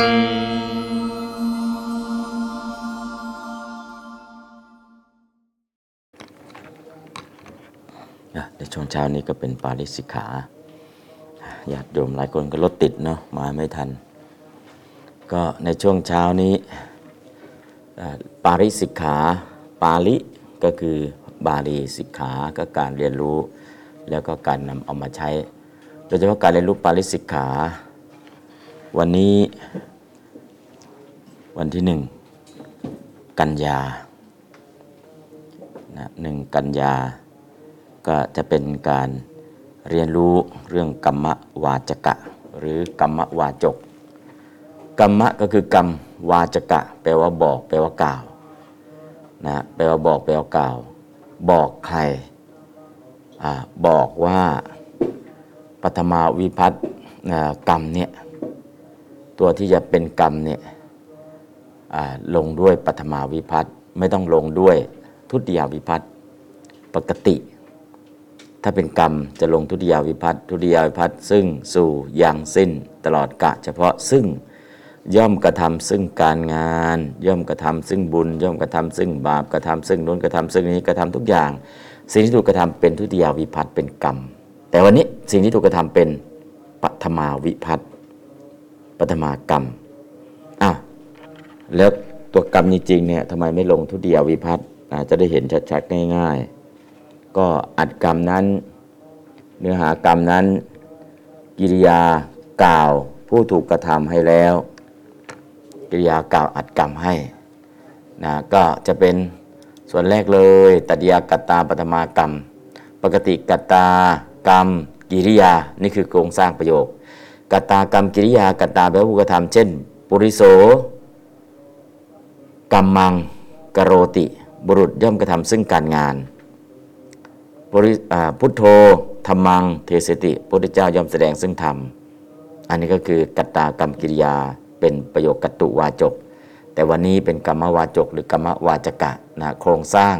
มิในช่วงเช้านี้ก็เป็นปาริสิกขาญาติโยมหลายคนก็รถติดเนาะมาไม่ทันก็ในช่วงเช้านี้ปาริสิกขาปาลิก็คือบาลีสิกขาก็การเรียนรู้แล้วก็การนำเอามาใช้โดยเฉพาะการเรียนรู้ปาริสิกขาวันนี้วันที่1กันยานะ1กันยาก็จะเป็นการเรียนรู้เรื่องกรรมวาจกะหรือกรรมวาจกกรรมก็คือกรรมวาจกะแปลว่าบอกแปลว่ากล่าวนะแปลว่าบอกแปลว่ากล่าวบอกใครบอกว่าปฐมาวิภัตติกรรมเนี่ยตัวที่จะเป็นกรรมเนี่ยลงด้วยปฐมาวิภัตติไม่ต้องลงด้วยทุติยวิภัตติปกติถ้าเป็นกรรมจะลงทุติยวิภัตติทุติยวิภัตติซึ่งสู่อย่างสิ้นตลอดกะเฉพาะซึ่งย่อมกระทำซึ่งการงานย่อมกระทำซึ่งบุญย่อมกระทำซึ่งบาปกระทำซึ่งนู้นกระทำซึ่งนี้กระทำทุกอย่างสิ่งที่ถูกกระทำเป็นทุติยวิภัตติเป็นกรรมแต่วันนี้สิ่งที่ถูกกระทำเป็นปฐมาวิภัตติปฐมากรรมแล้วตัวกรรมจริงๆเนี่ยทำไมไม่ลงทุติยวิภัตติจะได้เห็นชัดๆง่ายๆก็อัดกรรมนั้นเนื้อหากรรมนั้นกิริยากล่าวผู้ถูกกระทำให้แล้วกิริยากล่าวอัดกรรมให้นะก็จะเป็นส่วนแรกเลยตติยกัตตาปฐมากรรมปกติกัตตากรรมกิริยานี่คือโครงสร้างประโยคกัตตากรรมกิริยากัตตาแปลว่าผู้กระทำเช่นปุริโสกัมมังกโรติบุรุษย่อมกระทำซึ่งการงานพุทโธธัมมังเทเสติพระพุทธเจ้าย่อมแสดงซึ่งธรรมอันนี้ก็คือกัตตากรรมกิริยาเป็นประโยคกัตตุวาจกแต่วันนี้เป็นกรรมวาจกหรือกรรมวาจกะนะโครงสร้าง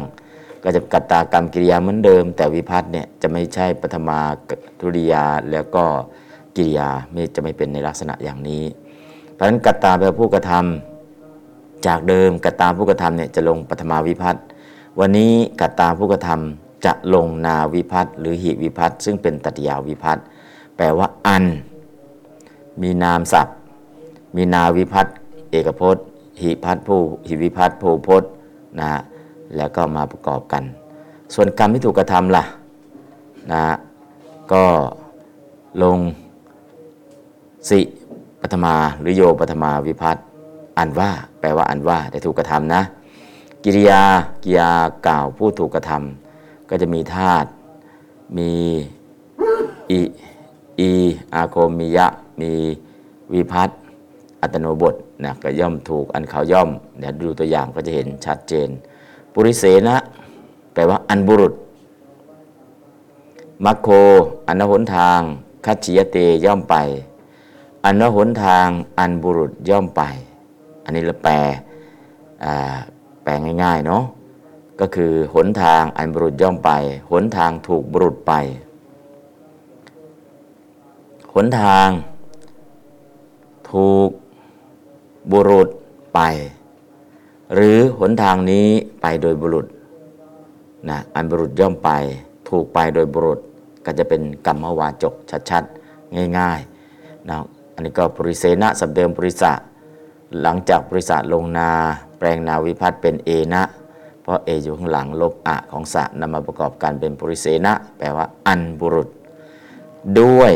ก็จะกัตตากรรมกิริยาเหมือนเดิมแต่วิภัตติเนี่ยจะไม่ใช่ปฐมาทุติยาแล้วก็กิริยาไม่จะไม่เป็นในลักษณะอย่างนี้เพราะฉะนั้นกัตตาแปลผู้กระทำจากเดิมกัตตาผู้กระทำเนี่ยจะลงปฐมาวิภัตติวันนี้กัตตาผู้กระทำจะลงนาวิภัตติหรือหิวิภัตติซึ่งเป็นตติยาวิภัตติแปลว่าอันมีนามศัพท์มีนาวิภัตติเอกพจน์หิภัตติผู้หิวิภัตติโพพจน์นะฮะแล้วก็มาประกอบกันส่วนกรรมที่ถูกกระทำล่ะนะก็ลงสิปฐมาหรือโยปฐมาวิภัตติอันว่าแปลว่าอันว่าได้ถูกกระทำนะกิริยาก่าวผู้ถูกกระทำก็จะมีธาตุมีอีอาโคมิยะมีวิภัตติอัตโนบทนะก็ย่อมถูกอันเขาย่อมเดี๋ยวดูตัวอย่างก็จะเห็นชัดเจนปุริเสนะแปลว่าอันบุรุษมัคโคอันหนทางคัจฉิยเตย่อมไปอันหนทางอันบุรุษย่อมไปอันนี้เราแปลง่ายๆเนาะก็คือหนทางอันบุรุษย่อมไปหนทางถูกบุรุษไปหนทางถูกบุรุษไปหรือหนทางนี้ไปโดยบุรุษนะอันบุรุษย่อมไปถูกไปโดยบุรุษก็จะเป็นกรรมวาจกชัดๆง่ายๆนะอันนี้ก็ปุริเสนะสับเดิมปุริสะหลังจากปุริสะลงนาแปลงนาวิภัตติเป็นเอนะเพราะเออยู่ข้างหลังลบอะของสะนำมาประกอบกันเป็นปุริเสนะแปลว่าอันบุรุษด้วย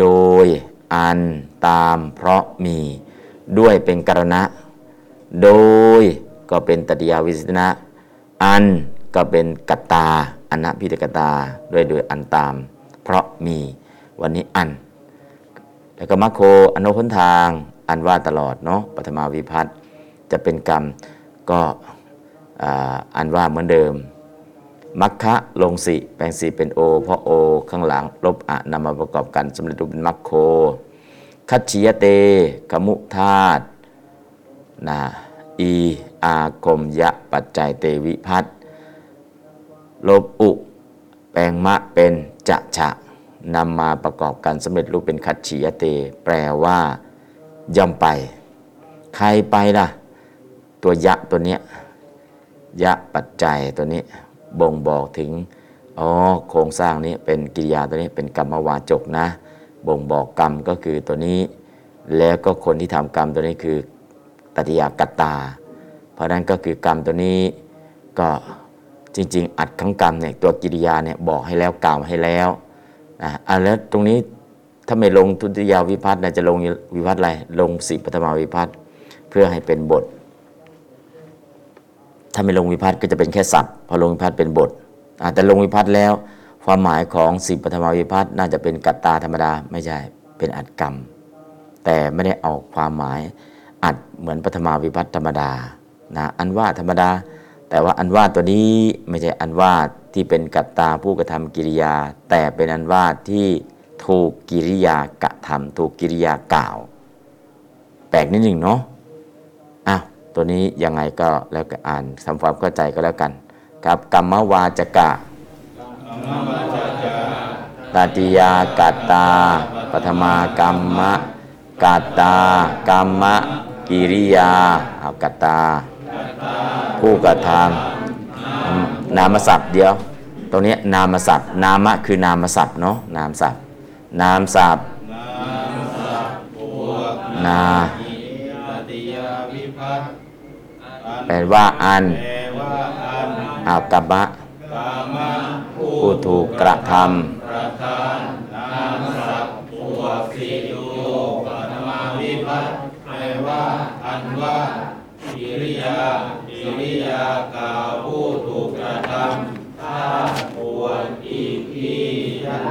โดยอันตามเพราะมีด้วยเป็นกรณะโดยก็เป็นตติยวิเศษณะอันก็เป็นกัตตาอนะพิตกัตตาด้วยโดยอันตามเพราะมีวันนี้อันแล้วก็มัคโคอโนหนทาง อันว่าตลอดเนาะปัทมาวิภัตจะเป็นกรรมก็อันว่าเหมือนเดิมมัคคะลงสิแปลงสิเป็นโอเพราะโอข้างหลังลบอะนำมาประกอบกันสำเร็จรูปเป็นมัคโคคัจฉิยเตกมุธาตนะอีอากมยะปัจจัยเตวิภัตลบอุแปลงมะเป็นจะฉะนำมาประกอบกันสำเร็จรูปเป็นคัจฉิยเตแปลว่าย่อมไปใครไปล่ะตัวยะตัวเนี้ยยะปัจจัยตัวนี้บ่งบอกถึงโครงสร้างนี้เป็นกิริยาตัวนี้เป็นกรรมวาจกนะบ่งบอกกรรมก็คือตัวนี้แล้วก็คนที่ทำกรรมตัวนี้คือตติยกัตตาเพราะนั้นก็คือกรรมตัวนี้ก็จริงๆอัดขั้งกรรมเนี่ยตัวกิริยาเนี่ยบอกให้แล้วกล่าวให้แล้วแล้วตรงนี้ถ้าไม่ลงทุติยวิภัตต์จะลงวิภัตต์อะไรลงสิปฐมวิภัตต์เพื่อให้เป็นบทถ้าไม่ลงวิภัตต์ก็จะเป็นแค่ศัพท์พอลงวิภัตต์เป็นบทแต่ลงวิภัตต์แล้วความหมายของสิปฐมวิภัตต์น่าจะเป็นกัตตาธรรมดาไม่ใช่เป็นอัดกรรมแต่ไม่ได้เอาความหมายอัดเหมือนปฐมวิภัตต์ธรรมดานะอันว่าธรรมดาแต่ว่าอันว่าตัวนี้ไม่ใช่อันว่าที่เป็นกัตตาผู้กระทำกิริยาแต่เป็นอันว่าที่ถูกกิริยากระทำถูกกิริยากล่าวแปลกนิดหนึ่งเนาะตัวนี้ยังไงก็แล้วก็อ่านทำความเข้าใจก็แล้วกันครับกัมมวาจกะตติยกัตตาปฐมากัมมะกัตตากัมมะกิริยากัตตาผู้กระทำนามศัพท์เดียวตรงนี้นามศัพท์นามะคือนามศัพท์เนาะนามศัพท์นามศัพท์นาแปลว่าอันกัมมะผู้ถูกกระทำนามศัพท์ผู้สิโยปฐมวิภัตต์แปลว่าอันว่ากิริยาผู้ถูกกระทำถ้าควรอีกทียัง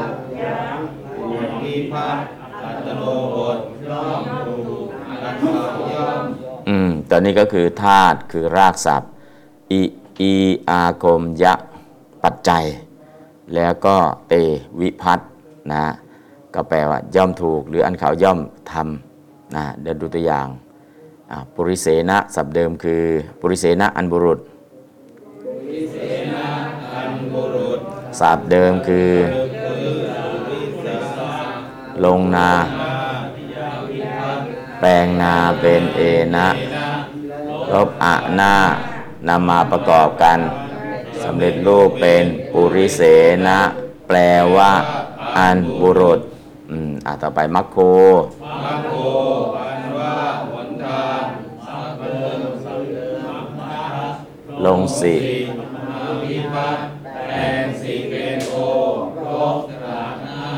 ควรวิภัตต์อัตโนบทย่อมถูกอัตโนย่อมตอนนี้ก็คือธาตุคือรากศัพท์อีอากมยะปัจจัยแล้วก็เตวิภัตต์นะก็แปลว่าย่อมถูกหรืออันเขาย่อมทำนะเดี๋ยวดูตัวอย่างปุริเสนะศัพท์เดิมคือปุริเสนะอันบุรุษศัพท์เดิมคือลงนาแปลงนาเป็นเอนะลบอะนานำมาประกอบกันสำเร็จรูปเป็นปุริเสนะแปลว่าอันบุรุษต่อไปมัคโคอันว่าหนทางลงสิวิภัตต์แปลงสิเป็นโอลบอะนา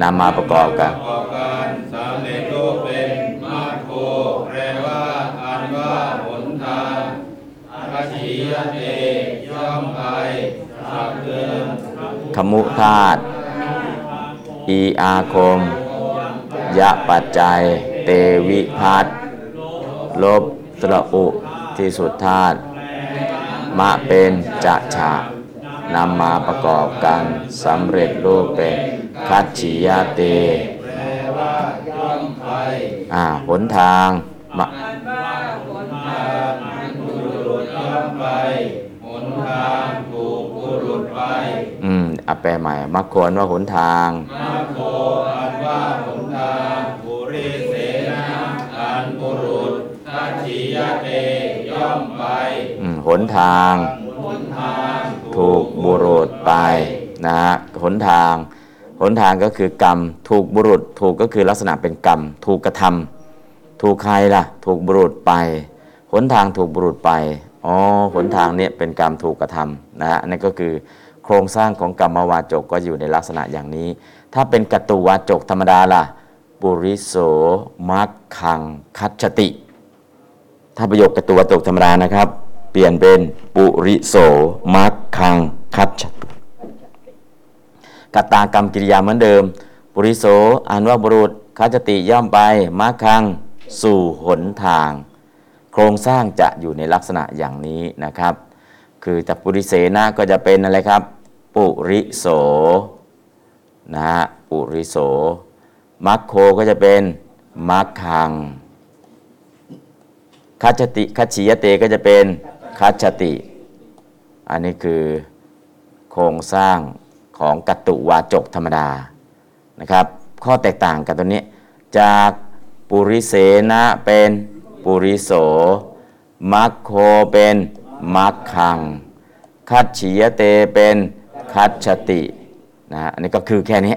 นำมาประกอบกันสำเร็จรูปเป็นมัคโคแปลว่าอันว่าหนทางคัจฉิยเตย่อมไปสักเดิมขมุธาตอีอาคมยะปัจจัยเตวิภัตต์ลบสระอุที่สุดธาตุมะเป็นจะฉะนำมาประกอบกันสำเร็จรูปเป็นคัจฉิยเตหนทางถูกบุรุษไปแปลใหม่มัคโคอันว่าหนทางมัคโคอันว่าหนทางปุริเสนะอันบุรุษคัจฉิยเตย่อมไปหนทางถูกบุรุษไปนะหนทางก็คือกรรมถูกบุรุษถูกก็คือลักษณะเป็นกรรมถูกกระทำถูกใครล่ะถูกบุรุษไปหนทางถูกบุรุษไปหนทางเนี่ยเป็นกรรมถูกกระทำนะฮะนั่นก็คือโครงสร้างของกรรมวาจกก็อยู่ในลักษณะอย่างนี้ถ้าเป็นกตุวาจกธรรมดาล่ะปุริโสมัคคังคัจฉติถ้าประโยคกตุวาจกธรรมดานะครับเปลี่ยนเป็นปุริโสมัคคังคัจฉติกัตตากรรมกิริยาเหมือนเดิมปุริโสอันว่าบุรุษคัจฉติย่อมไปมัคคัง สู่หนทางโครงสร้างจะอยู่ในลักษณะอย่างนี้นะครับคือจากปุริเสนะก็จะเป็นอะไรครับปุริโสนะฮะปุริโสมัคโคก็จะเป็นมัคคังคัจฉติคัจฉิยเตก็จะเป็นคัจฉติอันนี้คือโครงสร้างของกัตตุวาจกธรรมดานะครับข้อแตกต่างกันตัวนี้จากปุริเสนะเป็นปุริโสมัคโคเป็นมัคคังคัจฉิยเตเป็นคัจฉตินะอันนี้ก็คือแค่นี้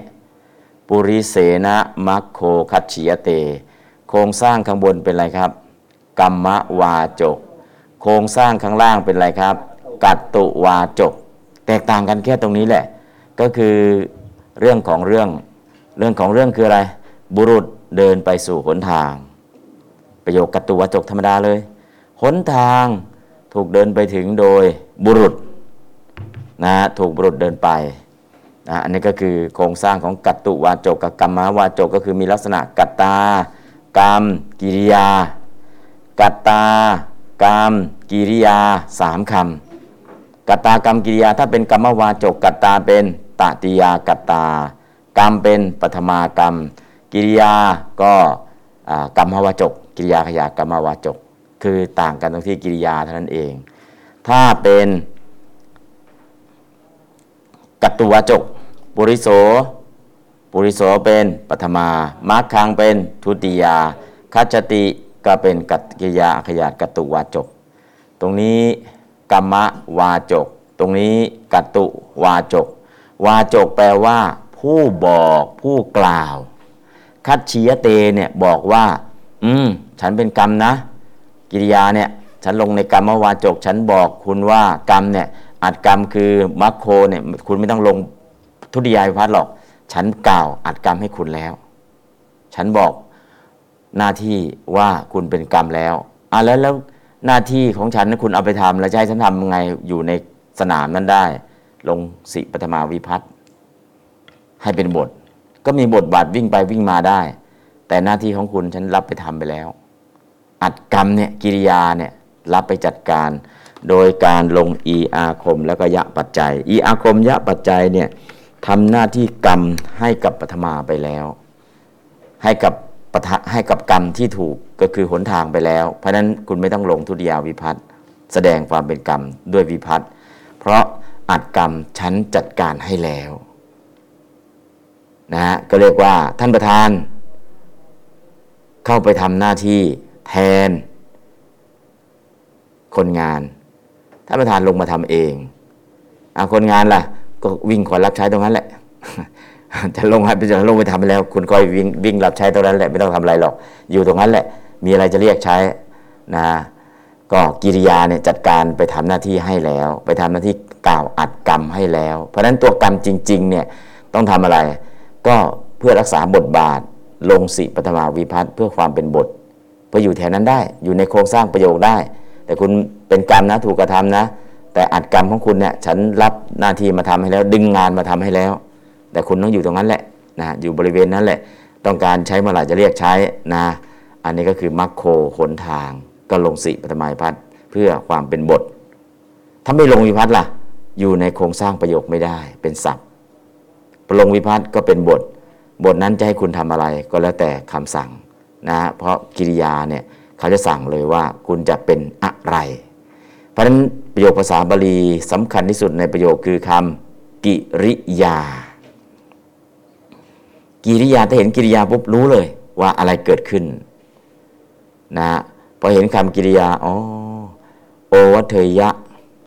ปุริเสนะมัคโคคัจฉิยเตโครงสร้างข้างบนเป็นอะไรครับกัมมวาจกโครงสร้างข้างล่างเป็นอะไรครับกัตตุวาจกแตกต่างกันแค่ตรงนี้แหละก็คือเรื่องของเรื่องคืออะไรบุรุษเดินไปสู่หนทางประโยคกัตตุวาจกธรรมดาเลยหนทางถูกเดินไปถึงโดยบุรุษนะถูกบุรุษเดินไปนะอันนี้ก็คือโครงสร้างของกัตตุวาจกกับกัมมวาจกก็คือมีลักษณะกัตตากรรมกิริยากัตตากรรมกิริยา3คำกัตตากรรมกิริยาถ้าเป็นกัมมวาจกกัตตาเป็นตติยากัตตากรรมเป็นปฐมากรรมกิริยาก็กัมมวาจกกิริยาขยะกัมมวาจกคือต่างกันตรงที่กิริยาเท่านั้นเองถ้าเป็นกัตตุวาจกปุริโสเป็นปฐมามัคคังเป็นทุติยาคัจฉติก็เป็นกัตกิริยาอัคคยาตกัตตุวาจกตรงนี้กัมมวาจกตรงนี้กัตตุวาจกวาจกแปลว่าผู้บอกผู้กล่าวคัจฉิยเตเนี่ยบอกว่าฉันเป็นกรรมนะกิริยาเนี่ยฉันลงในกรรมวาจกฉันบอกคุณว่ากรรมเนี่ยอัดกรรมคือมัคโคเนี่ยคุณไม่ต้องลงทุติยาวิภัตติหรอกฉันกล่าวอัดกรรมให้คุณแล้วฉันบอกหน้าที่ว่าคุณเป็นกรรมแล้วแล้วหน้าที่ของฉันนะคุณเอาไปทำแล้วจะให้ฉันทำยังไงอยู่ในสนามนั้นได้ลงสิปฐมาวิภัตติให้เป็นบทก็มีบทบาทวิ่งไปวิ่งมาได้แต่หน้าที่ของคุณฉันรับไปทำไปแล้วอัดกรรมเนี่ยกิริยาเนี่ยรับไปจัดการโดยการลงอีอาคมแล้วก็ยะปัจจัยอีอาคมยะปัจจัยเนี่ยทำหน้าที่กรรมให้กับปฐมาไปแล้วให้กับกรรมที่ถูกก็คือหนทางไปแล้วเพราะนั้นคุณไม่ต้องลงทุติยาวิภัตติแสดงความเป็นกรรมด้วยวิภัตติเพราะอัดกรรมฉันจัดการให้แล้วนะก็เรียกว่าท่านประธานเข้าไปทำหน้าที่แทนคนงานท่านประธานลงมาทำเองคนงานล่ะก็วิ่งคอยรับใช้ตรงนั้นแหละจะลงไปทำไปแล้วคุณคอยวิ่งรับใช้ตรงนั้นแหละไม่ต้องทำอะไรหรอกอยู่ตรงนั้นแหละมีอะไรจะเรียกใช้นะก็กิริยาเนี่ยจัดการไปทำหน้าที่ให้แล้วไปทำหน้าที่กล่าวอัดกรรมให้แล้วเพราะนั้นตัวกรรมจริงๆเนี่ยต้องทำอะไรก็เพื่อรักษาบทบาทลงสิปฐมาวิภัตติเพื่อความเป็นบทเพื่ออยู่แถวนั้นได้อยู่ในโครงสร้างประโยคได้แต่คุณเป็นกรรมนะถูกกระทำนะแต่อัดกรรมของคุณเนี่ยฉันรับหน้าที่มาทำให้แล้วดึงงานมาทำให้แล้วแต่คุณต้องอยู่ตรงนั้นแหละนะอยู่บริเวณนั้นแหละต้องการใช้เมื่อไหร่จะเรียกใช้นะอันนี้ก็คือมัคโคหนทางก็ลงสิปฐมาวิภัตติเพื่อความเป็นบทถ้าไม่ลงวิภัตติล่ะอยู่ในโครงสร้างประโยคไม่ได้เป็นศัพท์ลงวิภัตติก็เป็นบทนั้นจะให้คุณทำอะไรก็แล้วแต่คำสั่งนะเพราะกิริยาเนี่ยเขาจะสั่งเลยว่าคุณจะเป็นอะไรเพราะฉะนั้นประโยคภาษาบาลีสำคัญที่สุดในประโยคคือคำกิริยากิริยาถ้าเห็นกิริยาปุ๊บรู้เลยว่าอะไรเกิดขึ้นนะพอเห็นคำกิริยาโอวาเทยะ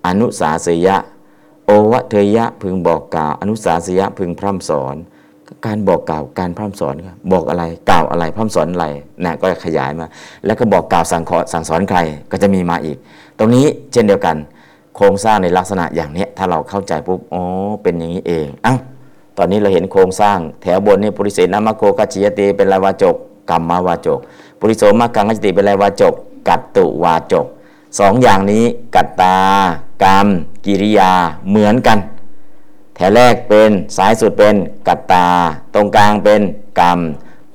อนุสาเสยะโอวะเทยะพึงบอกกล่าวอนุสาสยะพึงพร่ำสอนการบอกกล่าวการพร่ำสอนบอกอะไรกล่าวอะไรพร่ำสอนอะไรนะก็ขยายมาแล้วก็บอกกล่าวสั่งสอนใครก็จะมีมาอีกตรงนี้เช่นเดียวกันโครงสร้างในลักษณะอย่างนี้ถ้าเราเข้าใจปุ๊บเป็นอย่างนี้เองตอนนี้เราเห็นโครงสร้างแถวบนนี่ปุริเสนะมัคโคคัจฉิยเตเป็นไรวาจกกัมมวาจกปุริโสมัคคังคัจฉิติเป็นไรวาจกกัตตุวาจกสองอย่างนี้กัตตากรรมกิริยาเหมือนกันแถวแรกเป็นสายสุดเป็นกัตตาตรงกลางเป็นกรรม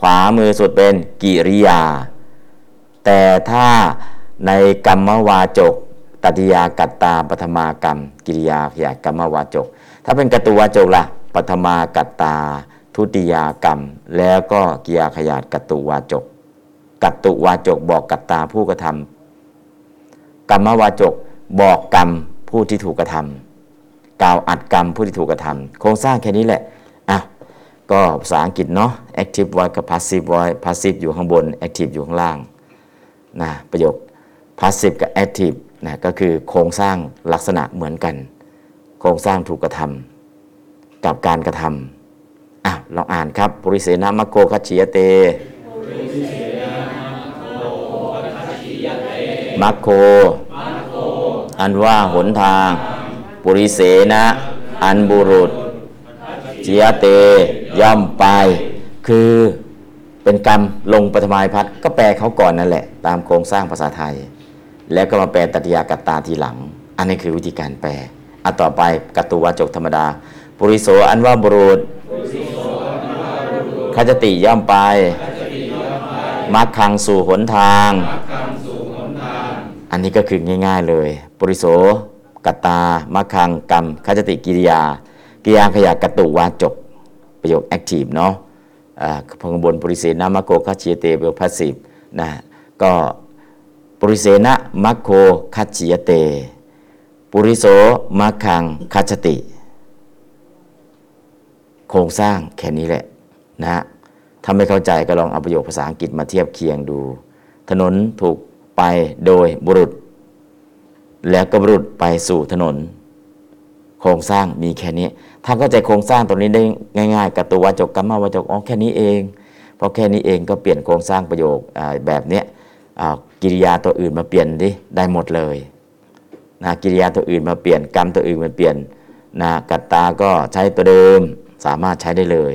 ขวามือสุดเป็นกิริยา แต่ถ้าในกรรมวาจกตติยากัตตาปฐมากรรมกิริยาขยะกรรมวาจกถ้าเป็นกตุวาจกล่ะปฐมากัตตาทุติยากรรมแล้วก็กิริยาขยะกตุวาจกกัตตุวาจกบอกกัตตาผู้กระทำกรรมวาจกบอกกรรมผู้ที่ถูกกระทำกล่าวอัดกรรมผู้ที่ถูกกระทำโครงสร้างแค่นี้แหละอ่ะก็ภาษาอังกฤษเนาะ active voice กับ passive voice passive อยู่ข้างบน active อยู่ข้างล่างนะประโยค passive กับ active นะก็คือโครงสร้างลักษณะเหมือนกันโครงสร้างถูกกระทำกับการกระทำอ่ะลองอ่านครับปุริเสนามะโกคัจฉิยเตมัคโคอันว่าหนทางปุริเสนะอันบุรุษเจียเตย่อมไปคือเป็นกรรมลงปฐมายพัดก็แปลเขาก่อนนั่นแหละตามโครงสร้างภาษาไทยแล้วก็มาแปลตติยากัตตาทีหลังอันนี้คือวิธีการแปลอ่ะต่อไปกัตตุวาจกธรรมดาปุริโสอันว่าบุรุษคัจจติย่อมไปมัคคังสู่หนทางอันนี้ก็คือง่ายๆเลยปุริโสกัตตามะคังกรรมคัจจติกิริยาขยะกัตตุวาจกประโยคแอคทีฟเนาะพงบนปุริเสนะมะโกคัจฉิยเตประโยคพาสซีฟนะก็ปุริเสนะมะโกคัจฉิยเตปุริโสมะคังคัจจติโครงสร้างแค่นี้แหละนะถ้าไม่เข้าใจก็ลองเอาประโยคภาษาอังกฤษมาเทียบเคียงดูถนนถูกไปโดยบุรุษแล้วก็บุรุษไปสู่ถนนโครงสร้างมีแค่นี้ถ้าเข้าใจโครงสร้างตัวนี้ได้ง่ายๆกัตตุวาจกกรรมวาจกอ๋อแค่นี้เองพอแค่นี้เองก็เปลี่ยนโครงสร้างประโยคแบบนี้กิริยาตัวอื่นมาเปลี่ยนดิได้หมดเลยนะกิริยาตัวอื่นมาเปลี่ยนกรรมตัวอื่นมาเปลี่ยนนะกัตตาก็ใช้ตัวเดิมสามารถใช้ได้เลย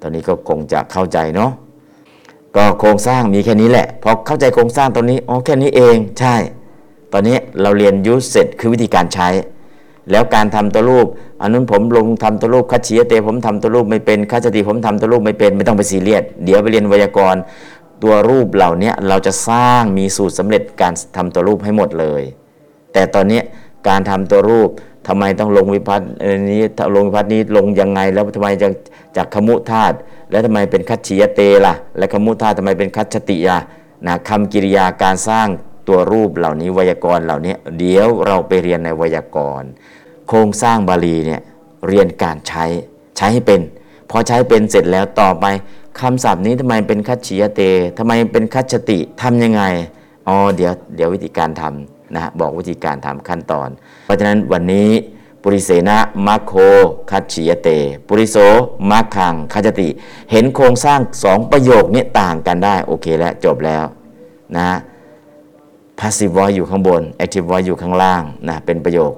ตอนนี้ก็คงจะเข้าใจเนาะก็โครงสร้างมีแค่นี้แหละพอเข้าใจโครงสร้างตรงนี้อ๋อแค่นี้เองใช่ตอนนี้เราเรียนยูสเสร็จคือวิธีการใช้แล้วการทำตัวรูปอันนั้นผมลงทำตัวรูปคัจฉิยเตผมทำตัวรูปไม่เป็นคัจจติผมทำตัวรูปไม่เป็นไม่ต้องไปซีเรียสเดี๋ยวไปเรียนไวยากรณ์ตัวรูปเหล่านี้เราจะสร้างมีสูตรสำเร็จการทำตัวรูปให้หมดเลยแต่ตอนนี้การทำตัวรูปทำไมต้องลงวิภัตตินี้ลงวิภัตตินี้ลงยังไงแล้วทำไมจากขมุธาตุแล้วทำไมเป็นคัจฉิยเตล่ะและขมุธาตุทำไมเป็นคัจจติล่ะนะคำกิริยาการสร้างตัวรูปเหล่านี้ไวยากรณ์เหล่านี้เดี๋ยวเราไปเรียนในไวยากรณ์โครงสร้างบาลีเนี่ยเรียนการใช้ให้เป็นพอใช้เป็นเสร็จแล้วต่อไปคำศัพท์นี้ทำไมเป็นคัจฉิยเตทำไมเป็นคัจจติทำยังไงอ๋อเดี๋ยววิธีการทำนะบอกวิธีการทำขั้นตอนเพราะฉะนั้นวันนี้ปุริเสนะมัคโคคัจฉิยเตปุริโสมัคคังคัจจติเห็นโครงสร้างสองประโยคนี้ต่างกันได้โอเคแล้วจบแล้วนะpassive voice อยู่ข้างบน active voice อยู่ข้างล่างนะเป็นประโยค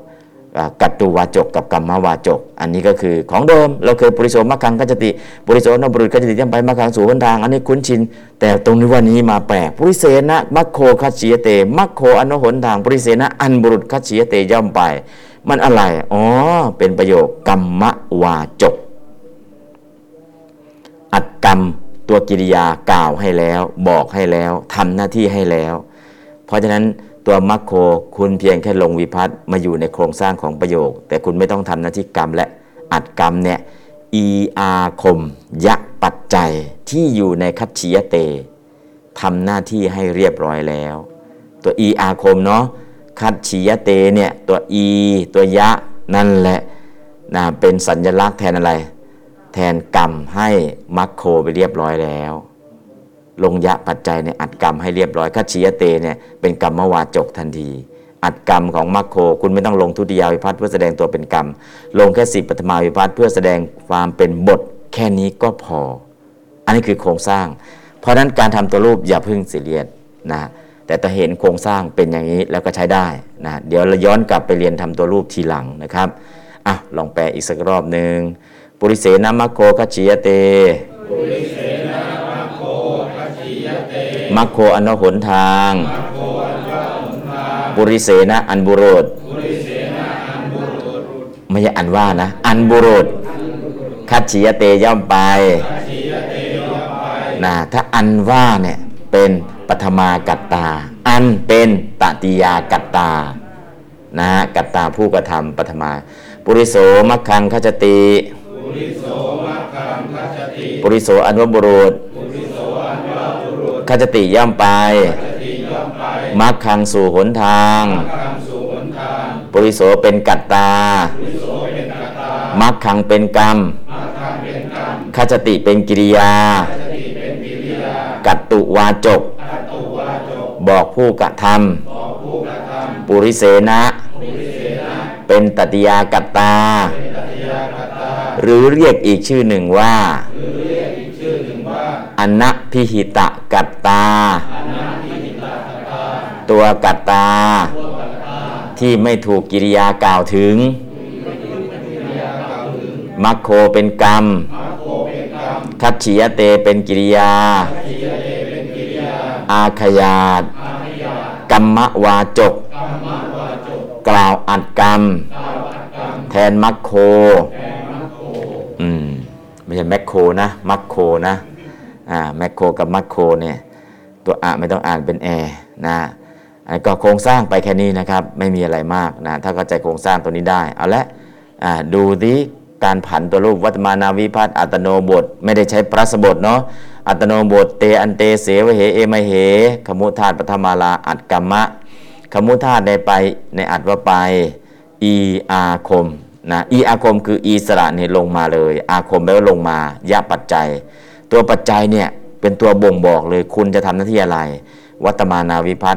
กัตตุวาจกกับกัมมวาจกอันนี้ก็คือของเดิมเราเคยปุริโสมัคคังคัจจติปุริโสนบุรุษคัจจติย่อมไปมัคคังสู่หนทางอันนี้คุ้นชินแต่ตรงนี้วันนี้มาแปลกปุริเสนะมัคโคคัจฉิยเตมัคโคอันหนทางปุริเสนะอันบุรุษคัจฉิยเตย่อมไปมันอะไรอ๋อเป็นประโยคกัมมวาจกอัดกรรมตัวกิริยากล่าวให้แล้วบอกให้แล้วทำหน้าที่ให้แล้วเพราะฉะนั้นตัวมัคโคคุณเพียงแค่ลงวิภัตติมาอยู่ในโครงสร้างของประโยคแต่คุณไม่ต้องทำหน้าที่กรรมและอัดกรรมเนี่ยอีอาคมยะปัจจัยที่อยู่ในคัจฉิยเตทำหน้าที่ให้เรียบร้อยแล้วตัวอีอาคมเนาะคัจฉิยเตเนี่ยตัวอีตัวยะนั่นแหละนะเป็นสัญลักษณ์แทนอะไรแทนกรรมให้มัคโคไปเรียบร้อยแล้วลงยะปัจจัยในอัดกรรมให้เรียบร้อยคัจฉิยเตเนี่ยเป็นกรรมวาจกทันทีอัดกรรมของมัคโคคุณไม่ต้องลงทุติยาวิภัตติเพื่อแสดงตัวเป็นกรรมลงแค่10ปฐมาวิภัตติเพื่อแสดงความเป็นบทแค่นี้ก็พออันนี้คือโครงสร้างเพราะนั้นการทำตัวรูปอย่าพึ่งซีเรียสนะแต่ถ้าเห็นโครงสร้างเป็นอย่างนี้แล้วก็ใช้ได้นะเดี๋ยวเราย้อนกลับไปเรียนทำตัวรูปทีหลังนะครับอ่ะลองแปลอีกสักรอบนึงปุริเสนะมัคโคคัจฉิยเตมัคโคอันหนทางปุริเสนะอันบุรุษไม่ใช่อันว่านะอันบุรุษคัจฉิยเตย่อมไปนะถ้าอันว่าเนี่ย เป็นปฐมากัตตาอันเป็นตติยากัตตานะกัตตาผู้กระทำปฐมาปุริโสมัคคังคัจจติปุริโสมัคคังคัจจติปุริโสอันวบุรุษคัจจติย่อมไปมัคคังสู่หนทางปุริโสเป็นกัตตามัคคังเป็นกรรมคัจจติเป็นกิริยากัตตุวาจกบอกผู้กระทำปุริเสนะเป็นตติยากัตตาหรือเรียกอีกชื่อหนึ่งว่าอนัพิหิตะกัตตาตัวกัตตาที่ไม่ถูกกิริยากล่าวถึงมัคโคเป็นกรรมคัจฉิยเตเป็นกิริยาอาขยาตกัมมวาจกกล่าวอัดกรรมแทนมัคโคไม่ใช่แมคโคนะมัคโคนะแมคโคกับมัคโคเนี่ยตัวอะไม่ต้องอ่านเป็นแอนะอันก็โครงสร้างไปแค่นี้นะครับไม่มีอะไรมากนะถ้าเข้าใจโครงสร้างตัวนี้ได้เอาละดูดิการผันตัวรูปวัตมานาวิภัตอัตโนบทไม่ได้ใช้พระสบทเนาะอัตโนบทเตอันเตเสวเหเอมเหขมุธาตุปฐมาลาอัดกัมมะขมุธาตุได้ไปในอัดว่าไปอีอาคมนะอีอาคมคืออีสระนี่ลงมาเลยอาคมแปลว่าลงมายะปัจจัยตัวปัจจัยเนี่ยเป็นตัวบ่งบอกเลยคุณจะทำหน้าที่อะไรวัตมานาวิภัต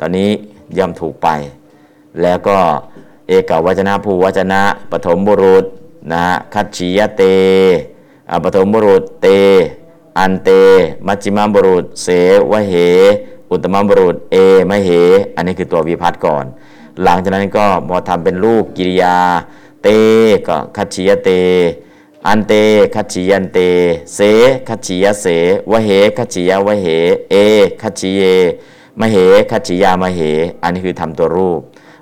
ตอนนี้ย่อมถูกไปแล้วก็เอกวจนะภูวจนะปฐมบุรุษนะคัจฉิยเตปฐมบุรุษเตอันเตมัจจิมบุรุษเสวะเหอุตตมบุรุษเอมะเหอันนี้คือตัววิภัตก่อนหลังจากนั้นก็พอทำเป็นรูปกิริยาเตก็คัจฉิยเตอันเตคัจฉิยันเตเสคัจฉิยเสวะเหคัจฉิยวะเหเอคัจฉิเยมะเหคัจฉิยามะเหอันนี้คือทำตัวรูป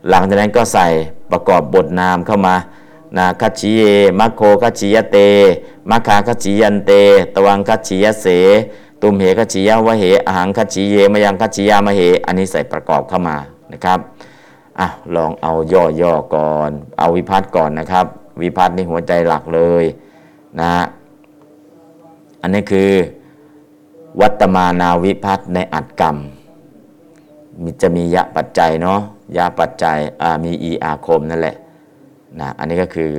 หลังจากนั้นก็ใส่ประกอบบทนามเข้ามานะคัจฉิเยมัคโคคัจฉิยเตมัคคาคัจฉิยันเตตวังคัจฉิยเสตุมเหคัจฉิยวะเหอหังคัจฉิเยมยังคัจฉิยามะเหอันนี้ใส่ประกอบเข้ามานะครับลองเอาย่อๆก่อนเอาวิภัตก่อนนะครับวิภัตนี่หัวใจหลักเลยนะอันนี้คือวัตมานาวิภัตในอัตถกรรมจะมียะปัจจัยเนาะยะปัจจัยมีอีอาคมนั่นแหละนะอันนี้ก็คือ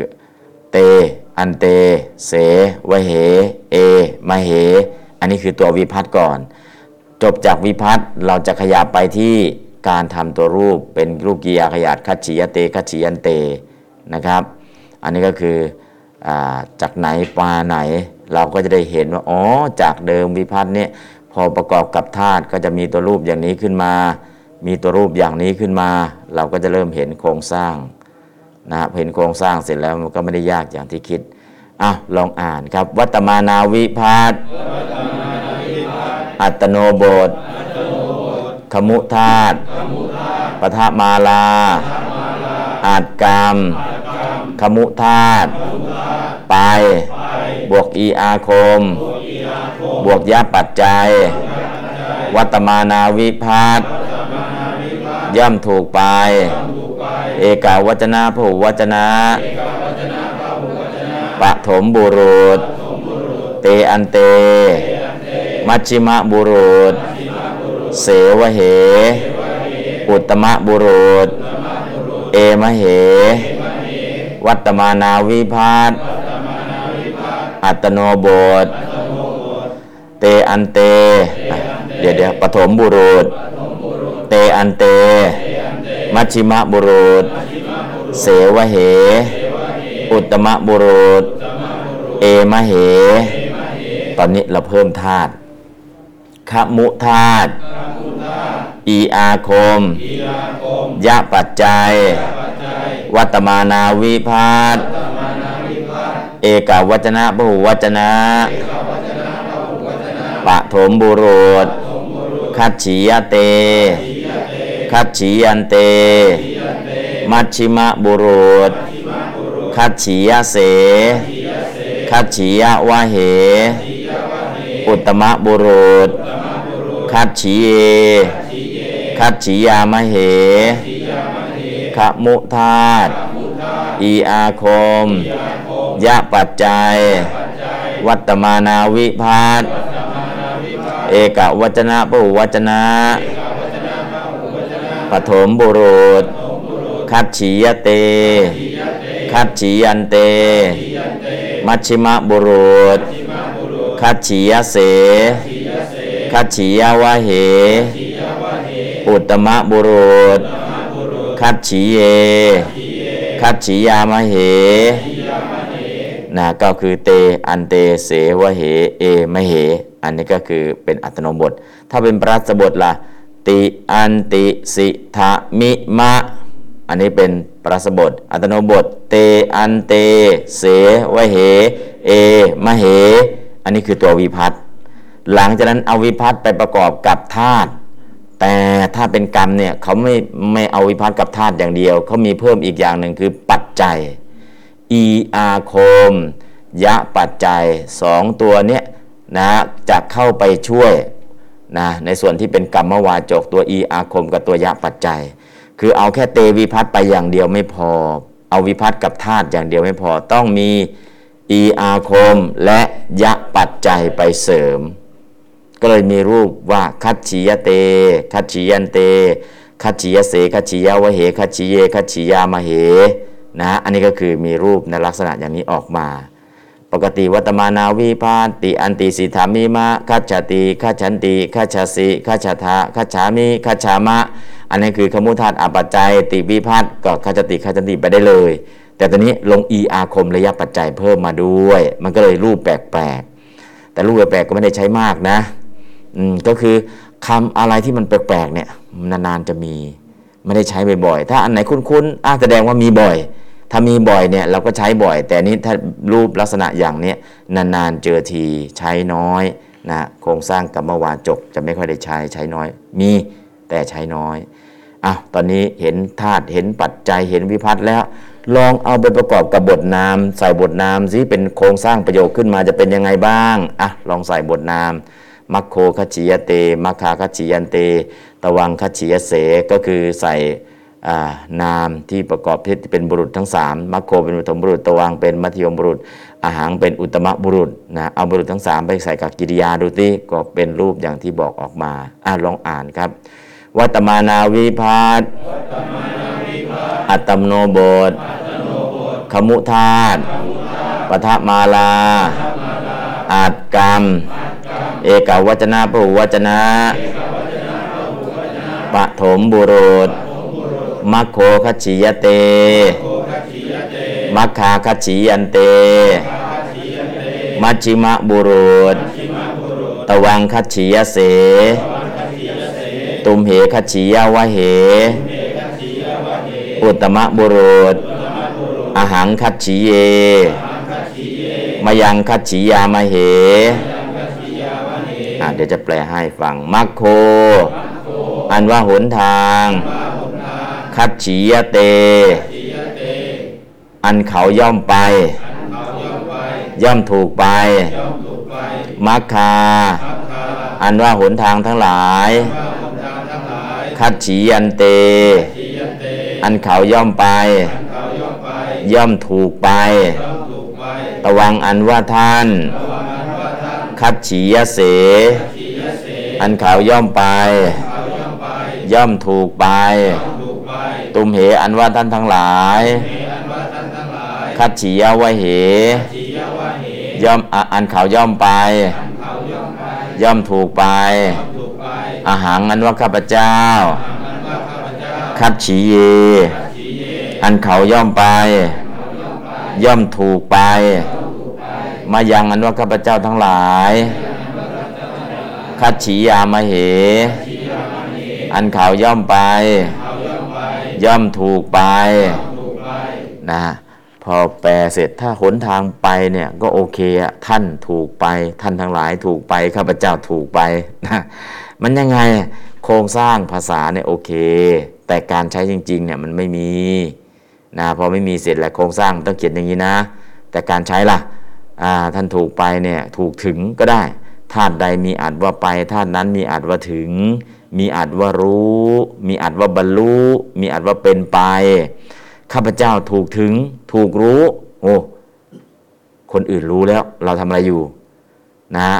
เตอันเตเสวะเหเอมะเหอันนี้คือตัววิภัตก่อนจบจากวิภัตเราจะขยับไปที่การทำตัวรูปเป็นรูปกิริยาขยาดคัจฉิยเตคัจฉิยันเตนะครับอันนี้ก็คือจากไหนปาไหนเราก็จะได้เห็นว่าอ๋อจากเดิมวิภัตเนี่ยพอประกอบกับธาตุก็จะมีตัวรูปอย่างนี้ขึ้นมามีตัวรูปอย่างนี้ขึ้นมาเราก็จะเริ่มเห็นโครงสร้างนะครับเห็นโครงสร้างเสร็จแล้วมันก็ไม่ได้ยากอย่างที่คิดลองอ่านครับวัตมานาวิภัตอัตโนบทขมุธาตุปฐมาลาอัดกรรมขมุธาตุไปบวกอีอาคมบวกยะปัจจัยวัตมานาวิภัตย่อมถูกไปเอกวจนะภูวจนะปฐมบุรุษเตอันเตมัชชิมบุรุษเสวะเหอุตตมบุรุษเอมะเหวัตมานาวิภัตอัตโนบทเตอันเตปฐมบุรุษเตอันเตมัชชิมบุรุษเสวะเหอุตตมบุรุษเอมะเหตอนนี้เราเพิ่มธาตุขมุธาตุอีอาคมยะปัจจัยวัตมานาวิภัตเอกวจนะพหุวจนะปฐมบุรุษคัจฉิยเตคัจฉิยันเตมัชชิมบุรุษคัจฉิยเสคัจฉิยวะเหอุตตมบุรุษ คัจฉิเยคัจฉิยามะเหขมุธาตอีอาคมยะปัจจัยวัตตมานาวิภาสเอกวัจนะปุวัจนะปฐมบุรุษคัจฉิยเตคัจฉิยันเตมัชชิมบุรุษคัจฉิยเสคัจฉิยวะเหอุตตมบุรุษคัจฉิเยคัจฉิยามะเหนะก็คือเตอันเตเสวะเหเอมะเหอันนี้ก็คือเป็นอัตโนบทถ้าเป็นปรัสบทล่ะติอันติสิทะมิมะอันนี้เป็นปรัสบทอัตโนบทเตอันเตเสวะเหเอมะเหอันนี้คือตัววิภัตติหลังจากนั้นเอาวิภัตติไปประกอบกับธาตุแต่ถ้าเป็นกรรมเนี่ยเขาไม่เอาวิภัตติกับธาตุอย่างเดียวเขามีเพิ่มอีกอย่างหนึ่งคือปัจจัยอีอาคมยะปัจจัยสองตัวเนี้ยนะจะเข้าไปช่วยนะในส่วนที่เป็นกรรมวาจกตัวอีอาคมกับตัวยะปัจจัยคือเอาแค่เตวิภัตติไปอย่างเดียวไม่พอเอาวิภัตติกับธาตุอย่างเดียวไม่พอต้องมีอีอาคมและยะปัจจัยไปเสริมก็เลยมีรูปว่าคัจฉิยเตคัจฉิยันเตคัจฉิยเสคัจฉิยวะเหคัจฉิเยคัจฉิยามะเหนะอันนี้ก็คือมีรูปในลักษณะอย่างนี้ออกมาปกติวัตมานาวิภาติอันติสิทามิมะคัจฉติคัจฉันติคัจฉสิคัจฉทะคัจฉามิคัจฉามะอันนี้คือขมุธาตุอปัจจัยติวิภัตติก็คัจฉติคัจฉันติไปได้เลยแต่ตอนนี้ลงอีอาคมระยะปัจจัยเพิ่มมาด้วยมันก็เลยรูปแปลกๆแต่รูปแปลกๆก็ไม่ได้ใช้มากนะก็คือคำอะไรที่มันแปลกๆเนี่ยนานๆจะมีไม่ได้ใช้บ่อยๆถ้าอันไหนคุ้นๆแสดงว่ามีบ่อยถ้ามีบ่อยเนี่ยเราก็ใช้บ่อยแต่นี้ถ้ารูปลักษณะอย่างนี้นานๆเจอทีใช้น้อยนะโครงสร้างกรรมวาจกจะไม่ค่อยได้ใช้น้อยมีแต่ใช้น้อยตอนนี้เห็นธาตุเห็นปัจจัยเห็นวิภัตติแล้วลองเอาไปประกอบกับบทนามใส่บทนามสิเป็นโครงสร้างประโยคขึ้นมาจะเป็นยังไงบ้างลองใส่บทนามมัคโคคัจฉิยเตมัคคาคัจฉิยันเตตวังคัจฉิยเสก็คือใส่นามที่ประกอบที่เป็นบุรุษทั้ง3มัคโคเป็นปฐมบุรุษตวังเป็นมัธยมบุรุษอาหังเป็นอุตตมบุรุษนะเอาบุรุษทั้ง3ไปใส่กับกิริยาดูสิก็เป็นรูปอย่างที่บอกออกมาลองอ่านครับวัตตมานาวิภาสอัตตมโนบทขมุธาตปทมาลาอาจกรรมเอกวัจนะปุวัจนะปฐมบุรุษมัคโคคัจฉิยเตมัคคาคัจฉิยันเตมัชชิมบุรุษตวังคัจฉิยเสตุมเหคัจฉิยวะเหอุตตมบุรุษอหังคัจฉิเยมยังคัจฉิยามะเหเดี๋ยวจะแปลให้ฟังมัคโคอันว่าหนทางคัจฉิยเตอันเขาย่อมไปย่อมถูกไปมัคคาอันว่าหนทางทั้งหลายคัจฉิยันเตอันเขาย่อมไปย่อมถูกไปตวังอันว่าท่านคัจฉิยเสอันเขาย่อมไปย่อมถูกไปตุมเหอันว่าท่านทั้งหลายคัจฉิยวะเหย่อมอันเขาย่อมไปย่อมถูกไปอหังอันว่าข้าพเจ้าคัจฉิเยอันเขาย่อมไปย่อมถูกไปมายังอันว่าข้าพเจ้าทั้งหลายคัจฉิยามะเหอันเขาย่อมไปย่อมถูกไปนะพอแปลเสร็จถ้าหนทางไปเนี่ยก็โอเคท่านถูกไปท่านทั้งหลายถูกไปข้าพเจ้าถูกไปนะมันยังไงโครงสร้างภาษาเนี่ยโอเคแต่การใช้จริงๆเนี่ยมันไม่มีนะพอไม่มีเสร็จแล้วโครงสร้างต้องเขียนอย่างนี้นะแต่การใช้ล่ะท่านถูกไปเนี่ยถูกถึงก็ได้ ธาตุใดมีอัตว่าไปธาตุนั้นมีอัตว่าถึงมีอัตว่ารู้มีอัตว่าบรรลุมีอัตว่าเป็นไปข้าพเจ้าถูกถึงถูกรู้โอ้คนอื่นรู้แล้วเราทำอะไรอยู่นะฮะ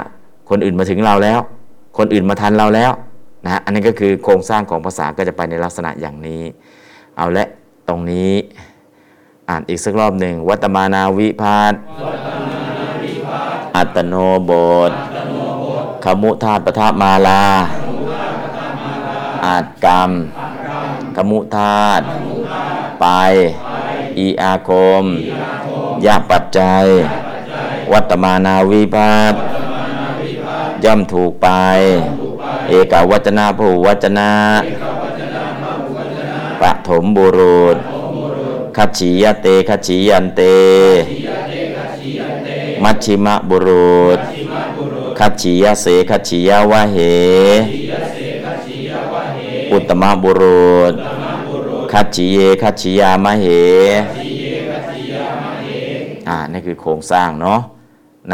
คนอื่นมาถึงเราแล้วคนอื่นมาทันเราแล้วนะฮะอันนี้ก็คือโครงสร้างของภาษาก็จะไปในลักษณะอย่างนี้เอาละตรงนี้อ่านอีกสักรอบหนึ่งวัตตมานาวิพาทอัตโนโบทขมุธาตุปทมาลาอัตกรรมขมุธาตุไปอีอาคมยะปัจจัยวัตตมานาวิพาทย่อมถูกไปเอกวัจนะภูวัจนะปฐมบุรุษคัจฉิยเตคัจฉิยันเตมัชชิมะบุรุษคัจฉิยเสคัจฉิยวะเหอุตตมะบุรุษคัจฉิเยคัจฉิยามะเหนี่คือโครงสร้างเนาะ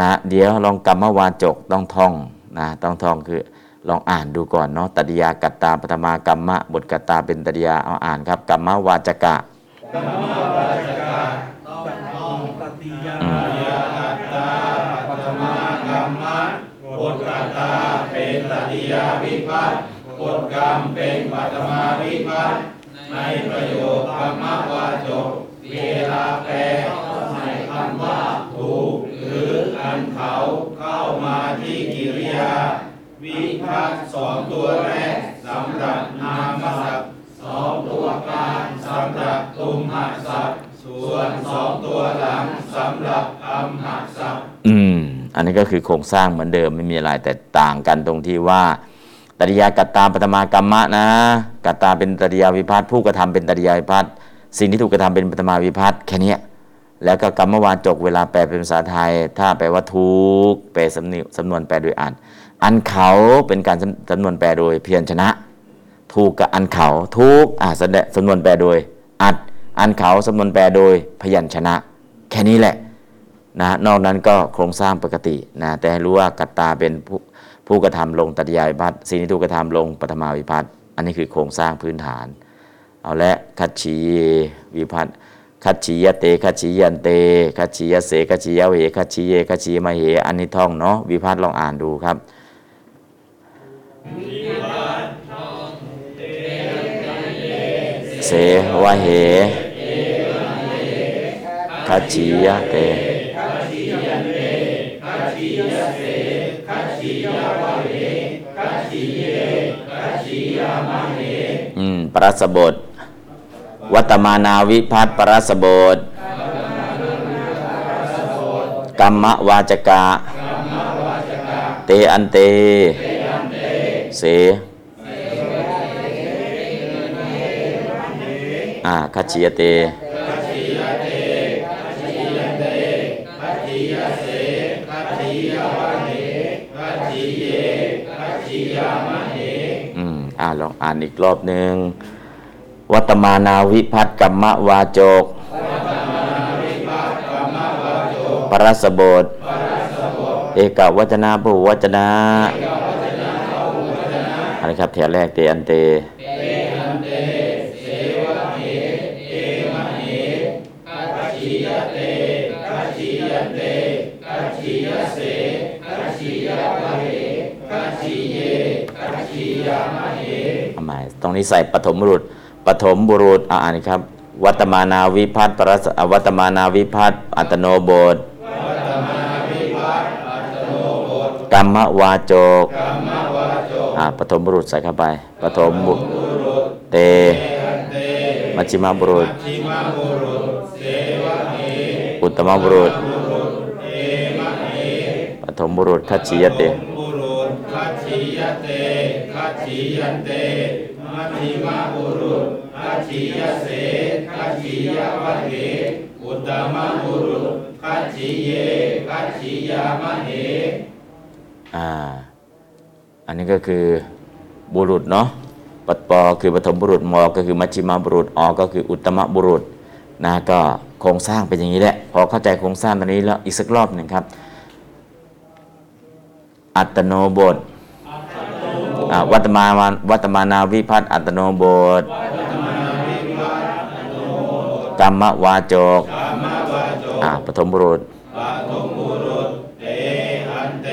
นะเดี๋ยวลองกรรมวาจกต้องท่องนะต้องท่องคือลองอ่านดูก่อนเนาะตติยากัตตาปฐมากรรมะบทกัตตาเป็นตติยาเอาอ่านครับกรรมวาจกะกรรมวาจกะต้องตติยากัตตาปฐมากรรมะบทกัตตาเป็นตติยาวิภัตติบทกรรมเป็นปฐมาวิภัตติในประโยคกรรมวาจกเวลาแปลต้องใส่คำว่าถูกหรืออันเขาเข้ามาที่กิริยาวิภัตติสองตัวแรกสำหรับนามศัพท์สองตัวกลางสำหรับตุมหศัพท์ส่วนสองตัวหลังสำหรับอัมหศัพท์อันนี้ก็คือโครงสร้างเหมือนเดิมไม่มีอะไรแต่ต่างกันตรงที่ว่าตติยากัตตาปฐมากรรมะนะกัตตาเป็นตติยาวิภัตติผู้กระทำเป็นตติยาวิภัตติสิ่งที่ถูกกระทำเป็นปฐมาวิภัตติแค่นี้แล้วก็กรรมวาจกเวลาแปลเป็นภาษาไทยถ้าแปลว่าทุกข์แปลสำนวนแปลโดยอันอันเขาเป็นการสำนวนแปลโดยเพียรชนะถูกกับอันเขาทุกสำนวนแปลโดยอัดอันเขาสำนวนแปลโดยพยัญชนะแค่นี้แหละนะนอกนั้นก็โครงสร้างปกตินะแต่ให้รู้ว่ากัตตาเป็นผู้กระทำลงตติยาวิภัตติสิ่งที่ถูกกระทำลงปฐมาวิภัตติอันนี้คือโครงสร้างพื้นฐานเอาละคัจฉีวิภัตติคัจฉียเตคัจฉียันเตคัจฉียเสคัจฉียเหคัจฉีเยคัจฉีมะเหอันนี้ท่องเนาะวิภัตติลองอ่านดูครับเสวะเหคัจฉียเตคัจฉียันเตคัจฉียเสคัจฉียวะเหคัจฉีเยคัจฉียามะเหปรัสบทวัตตมานาวิภัตติปรัสบทกัมมวาจกะเตอันเตเสคัจฉิยเตคัจฉิยเตคัจฉิยเตคัจฉิยเสคัจฉิยวะเหคัจฉิเยคัจฉิยามะเหลองอ่านอีกรอบนึงวัตตมานาวิภัตติกัมมวาจกปรัสบทเอกวัจนะภูวัจนะอันนี้ครับแถวแรกเตอันเตตรงนี้ใส่ปฐมบุรุษอ่านครับวัตตมานาวิภัตติปรัสวัตตมานาวิภัตติอัตโนโบทกรรมวาจกปฐมบุรุษใส่เข้าไปปฐมบุรุษเตมัชฌิมบุรุษอุตตมบุรุษปฐมบุรุษคัจฉิยเตคัจฉิยเตคัจฉิยันเตมัชฌิมบุรุษคัจฉิยเสคัจฉิยวะเหอุตตมบุรุษคัจฉิเยคัจฉิยามะเหอันนี้ก็คือบุรุษเนาะปตปคือปฐมบุรุษมก็คือมัชฌิมบุรุษอก็คืออุตตมบุรุษนะก็โครงสร้างเป็นอย่างนี้แหละพอเข้าใจโครงสร้างตรงนี้แล้วอีกสักรอบหนึ่งครับ อัตโนบทวัตมานาวิภัตอัตโนบทกรรมวาจกปฐมบุรุษเตหันเต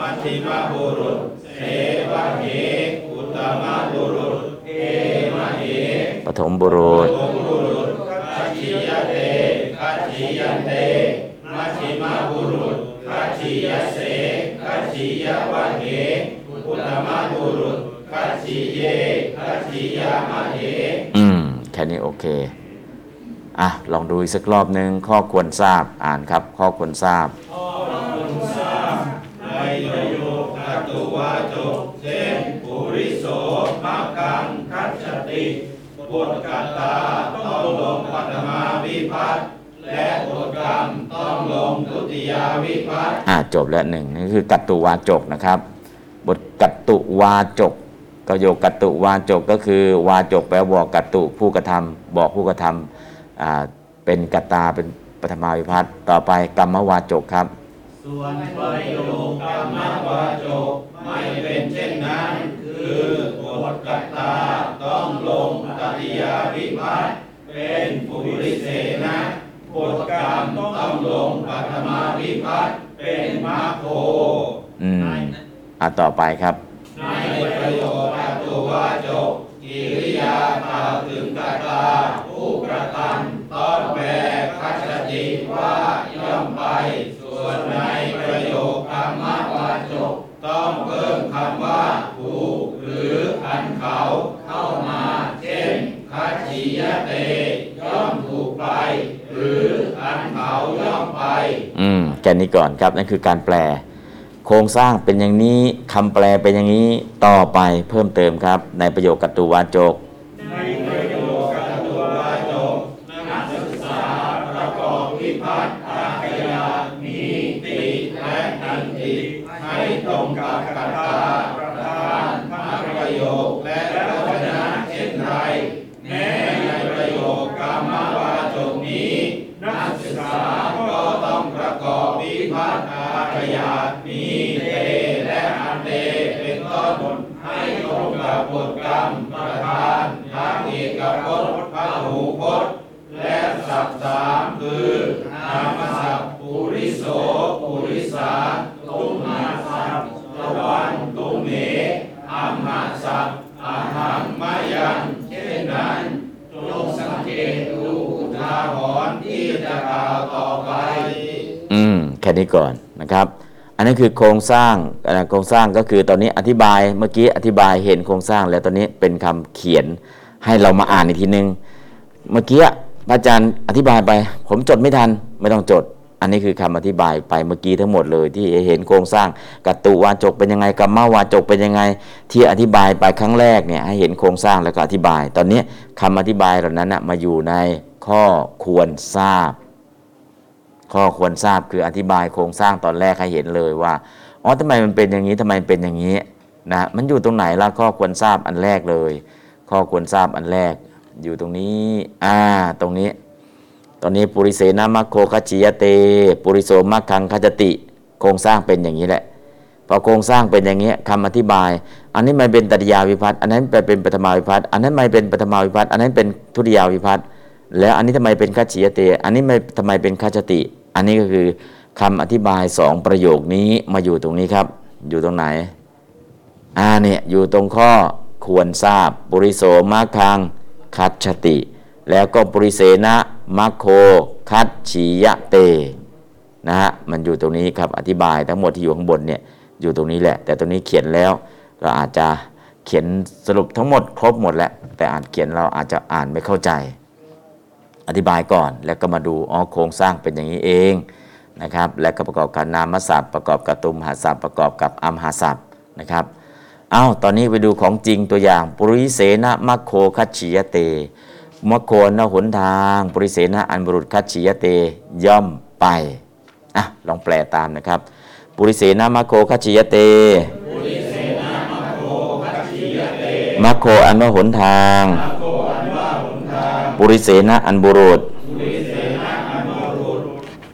มัชชิมบุรุษเสวะเหอุตตมบุรุษเอมะเหปฐมบุรุษคัจฉิยะเตคัจฉิยะเตมัชชิมบุรุษคัจฉิยะเสคัจฉิยะวะเหอุตตมบุรุษคัจฉิเยคัจฉิยะมะเหแค่นี้โอเคลองดูอีกสักรอบหนึ่งข้อควรทราบอ่านครับข้อควรทราบในโยคตุวาจกเช่นปุริโสมักขังคัจฉติบทกตาต้องลงปัตมาวิภัตและบทกรรมต้องลงทุติยาวิภัตจบแล้วหนึ่งนี่คือกัตตุวาจกนะครับบทกัตตุวาจกก็โยกัตตุวาจกก็คือวาจกแปลบอกกัตตุผู้กระทำบอกผู้กระทำเป็นกตาเป็นปฐมาวิภัตต่อไปกรรมวาจกครับส่วนประโยคกรรมวาจกไม่เป็นเช่นนั้นคือบทกตาต้องลงตติยาวิภัตเป็นปุริเสนะบทกรรมต้องลงปฐมาวิภัตเป็นมัคโคต่อไปครับในประโยคกัตตุวาจกกิริยากล่าวถึงกตาผู้กระทำต้นแปรคัจฉติว่าย่อมไปส่วนในประโยคกรรมวาจกต้องเพิ่มคำว่าผู้หรืออันเขาเข้ามาเช่นคัจฉิยะเตย่อมถูกไปหรืออันเขาย่อมไปแค่นี้ก่อนครับนั่นคือการแปลโครงสร้างเป็นอย่างนี้คำแปลเป็นอย่างนี้ต่อไปเพิ่มเติมครับในประโยคกัตตุวาจกในประโยคกัตตุวาจกนักศึกษาประกอบวิภัตตากยามีติและนันติให้ตรงกับกตาประธานประโยคและพจนะเช่นไรแม้ในประโยคกรรมวาจกนี้นักศึกษาก็ต้องประกอบวิภัตตากยามีเตและอันเตเป็นต้นให้ตรงกับบทกรรมประธานทั้งเอกพจน์พหูพจน์และศัพท์สามคือนามศัพท์ปุริโสปุริสาตุมาศัพท์ตวันตุเมอัมหะศัพท์อหังมะยังเช่นนั้นจงสังเกตดูอุทาหรณ์ที่จะกล่าวต่อไปแค่นี้ก่อนนะครับอันนี้คือโครงสร้างก็คือตอนนี้อธิบายเมื่อกี้อธิบายเห็นโครงสร้างแล้วตอนนี้เป็นคำเขียนให้เรามาอ่านอีกทีนึงเมื่อกี้พระอาจารย์อธิบายไปผมจดไม่ทันไม่ต้องจดอันนี้คือคำอธิบายไปเมื่อกี้ทั้งหมดเลยที่เห็นโครงสร้างกัตตุวาจกเป็นยังไงกัมมวาจกเป็นยังไงที่อธิบายไปครั้งแรกเนี่ยให้เห็นโครงสร้างแล้วก็อธิบายตอนนี้คำอธิบายเหล่านั้นนะมาอยู่ในข้อควรทราบคืออธิบายโครงสร้างตอนแรกให้เห็นเลยว่าอ๋อทำไมมันเป็นอย่างนี้ทำไมเป็นอย่างนี้นะมันอยู่ตรงไหนล่ะข้อควรทราบอันแรกเลยข้อควรทราบอันแรกอยู่ตรงนี้ตรงนี้ตอนนี้ปุริเสนะมัคโคคัจฉิยะเตปุริโสมัคคังคัจฉติโครงสร้างเป็นอย่างนี้แหละพอโครงสร้างเป็นอย่างนี้คำอธิบายอันนี้มันเป็นตติยาวิภัตอันนั้นเป็นปฐมาวิภัตอันนั้นไม่เป็นปฐมาวิภัตอันนั้นเป็นทุติยาวิภัตแล้วอันนี้ทำไมเป็นคัจฉิยะเตอันนี้ทำไมเป็นคัจฉติอันนี้ก็คือคำอธิบาย2ประโยคนี้มาอยู่ตรงนี้ครับอยู่ตรงไหนเนี่ยอยู่ตรงข้อควรทราบปุริโสมัคคังคัจฉติแล้วก็ปุริเสนะมัคโคคัจฉิยะเตนะฮะมันอยู่ตรงนี้ครับอธิบายทั้งหมดที่อยู่ข้างบนเนี่ยอยู่ตรงนี้แหละแต่ตรงนี้เขียนแล้วเราอาจจะเขียนสรุปทั้งหมดครบหมดแล้วแต่อ่านเขียนเราอาจจะอ่านไม่เข้าใจอธิบายก่อนแล้วก็มาดูโครงสร้างเป็นอย่างนี้เองนะครับแล้วก็ประกอบกับนามศัพท์ประกอบกับตุมหศัพท์ประกอบกับอัมหศัพท์นะครับตอนนี้ไปดูของจริงตัวอย่างปุริเสนะมัคโคคัจฉิยะเตมัคโคนะหนทางปุริเสนะอันบุรุษคัจฉิยะเตย่อมไปลองแปลตามนะครับปุริเสนะมัคโคคัจฉิยะเตปุริเสนะมัคโคคัจฉิยะเตมัคโคอันว่าหนทางปุริเสนะอันบุรุษ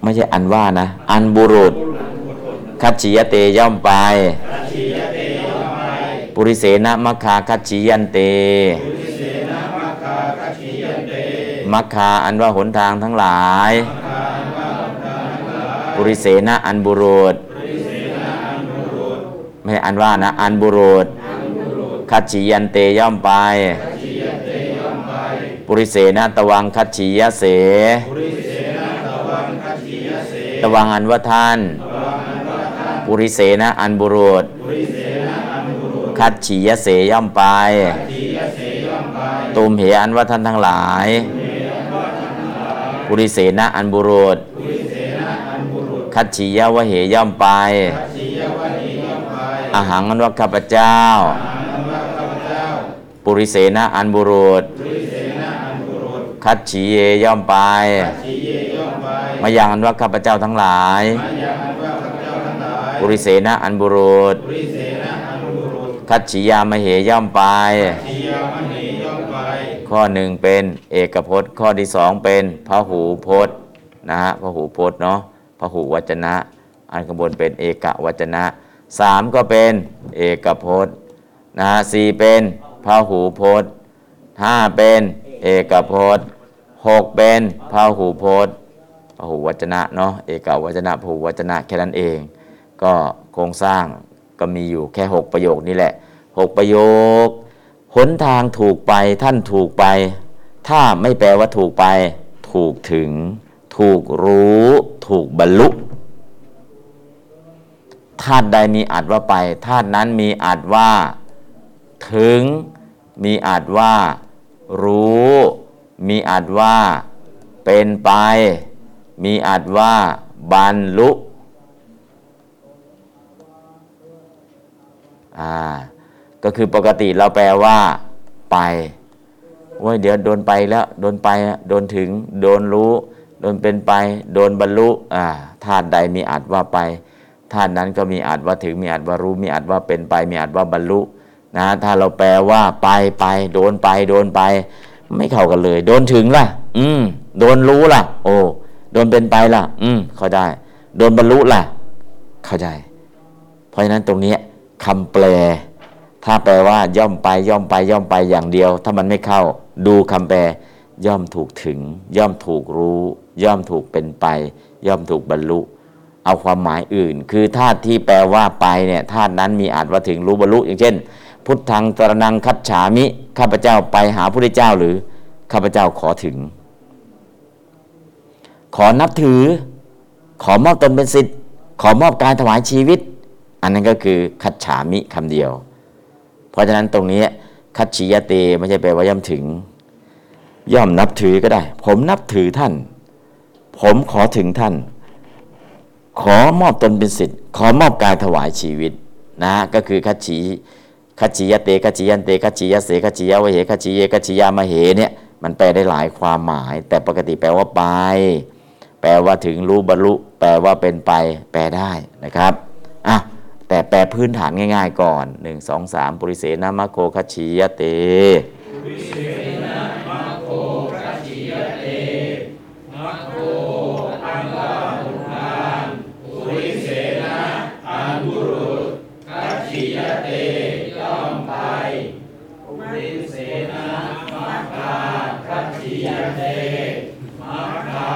ไม่ใช่อันว่านะอันบุรุษ คัจฉิยเตย่อมไปปุริเสนะมัคคาคัจฉิยันเตมัคคาอันว่าหนทางทั้งหลายปุริเสนะอันบุรุษไม่อันว่านะอันบุรุษคัจฉิยันเตย่อมไปปุริเสนะตวังคัจฉิยเสตวังอันว่าท่านปุริเสนะอันบุรุษคัจฉิยเสย่อมไปตุมเหอันว่าท่านทั้งหลายปุริเสนะอันบุรุษคัจฉิยวะเหย่อมไปอาหังอันว่าข้าพเจ้าปุริเสนะอันบุรุษคัจฉิเยย่อมไปมายังอันว่าข้าพเจ้าทั้งหลายปุริเสนะอันบุรุษคัจฉิยามะเหย่อมไปข้อหนึ่งเป็นเอกพจน์ข้อที่สองเป็นพหูพจน์นะฮะพหูพจน์เนาะพหูวจนะอันข้างบนเป็นเอกวจนะสามก็เป็นเอกพจน์นะฮะสี่เป็นพหูพจน์ห้าเป็นเอกพจน์หกเป็นพหูพจน์พหูวจนะเนาะเอกวจนะพหูวจนะแค่นั้นเองก็โครงสร้างก็มีอยู่แค่หกประโยคนี่แหละหกประโยคหนทางถูกไปท่านถูกไปถ้าไม่แปลว่าถูกไปถูกถึงถูกรู้ถูกบรรลุธาตุใดมีอัตว่าไปธาตุนั้นมีอัตว่าถึงมีอัตว่ารู้มีอัตว่าเป็นไปมีอัตว่าบรรลุก็คือปกติเราแปลว่าไปโอ้ยเดี๋ยวโดนไปแล้วโดนไปโดนถึงโดนรู้โดนเป็นไปโดนบรรลุธาตุใดมีอัตว่าไปธาตุนั้นก็มีอัตว่าถึงมีอัตว่ารู้มีอัตว่าเป็นไปมีอัตว่าบรรลุนะถ้าเราแปลว่าไปโดนไปโดนไปไม่เข้ากันเลยโดนถึงล่ะโดนรู้ล่ะโอ้โดนเป็นไปล่ะเข้าได้โดนบรรลุล่ะเข้าใจเพราะฉะนั้นตรงนี้คำแปลถ้าแปลว่าย่อมไปอย่างเดียวถ้ามันไม่เข้าดูคำแปลย่อมถูกถึงย่อมถูกรู้ย่อมถูกเป็นไปย่อมถูกบรรลุเอาความหมายอื่นคือธาตุที่แปลว่าไปเนี่ยธาตุนั้นมีอาจว่าถึงรู้บรรลุอย่างเช่นพุทธังตระนังคัจฉามิข้าพเจ้าไปหาพระพุทธเจ้าหรือข้าพเจ้าขอถึงขอนับถือขอมอบตนเป็นศิษย์ขอมอบกายถวายชีวิตอันนั้นก็คือคัจฉามิคำเดียวเพราะฉะนั้นตรงนี้คัจฉิยเตไม่ใช่แปลว่าย่อมถึงย่อมนับถือก็ได้ผมนับถือท่านผมขอถึงท่านขอมอบตนเป็นศิษย์ขอมอบกายถวายชีวิตนะก็คือคัจฉิยเตคัจฉิยันเตคัจฉิยเสคัจฉิยวะเหคัจฉิเยคัจฉิยามะเหเนี่ยมันแปลได้หลายความหมายแต่ปกติแปลว่าไปแปลว่าถึงรู้บรรลุแปลว่าเป็นไปแปลได้นะครับอ่ะแต่แปลพื้นฐานง่ายๆก่อน 1 2 3 ปุริเสนะมัคโคคัจฉิยเต ปุริเสนะมัคโคคัจฉิยเต มัคโคอันว่าหนทางปุริเสนะอันบุรุษคัจฉิยเตย่อมไปปุริเสนะมัคคาคัจฉิยเต มัคคา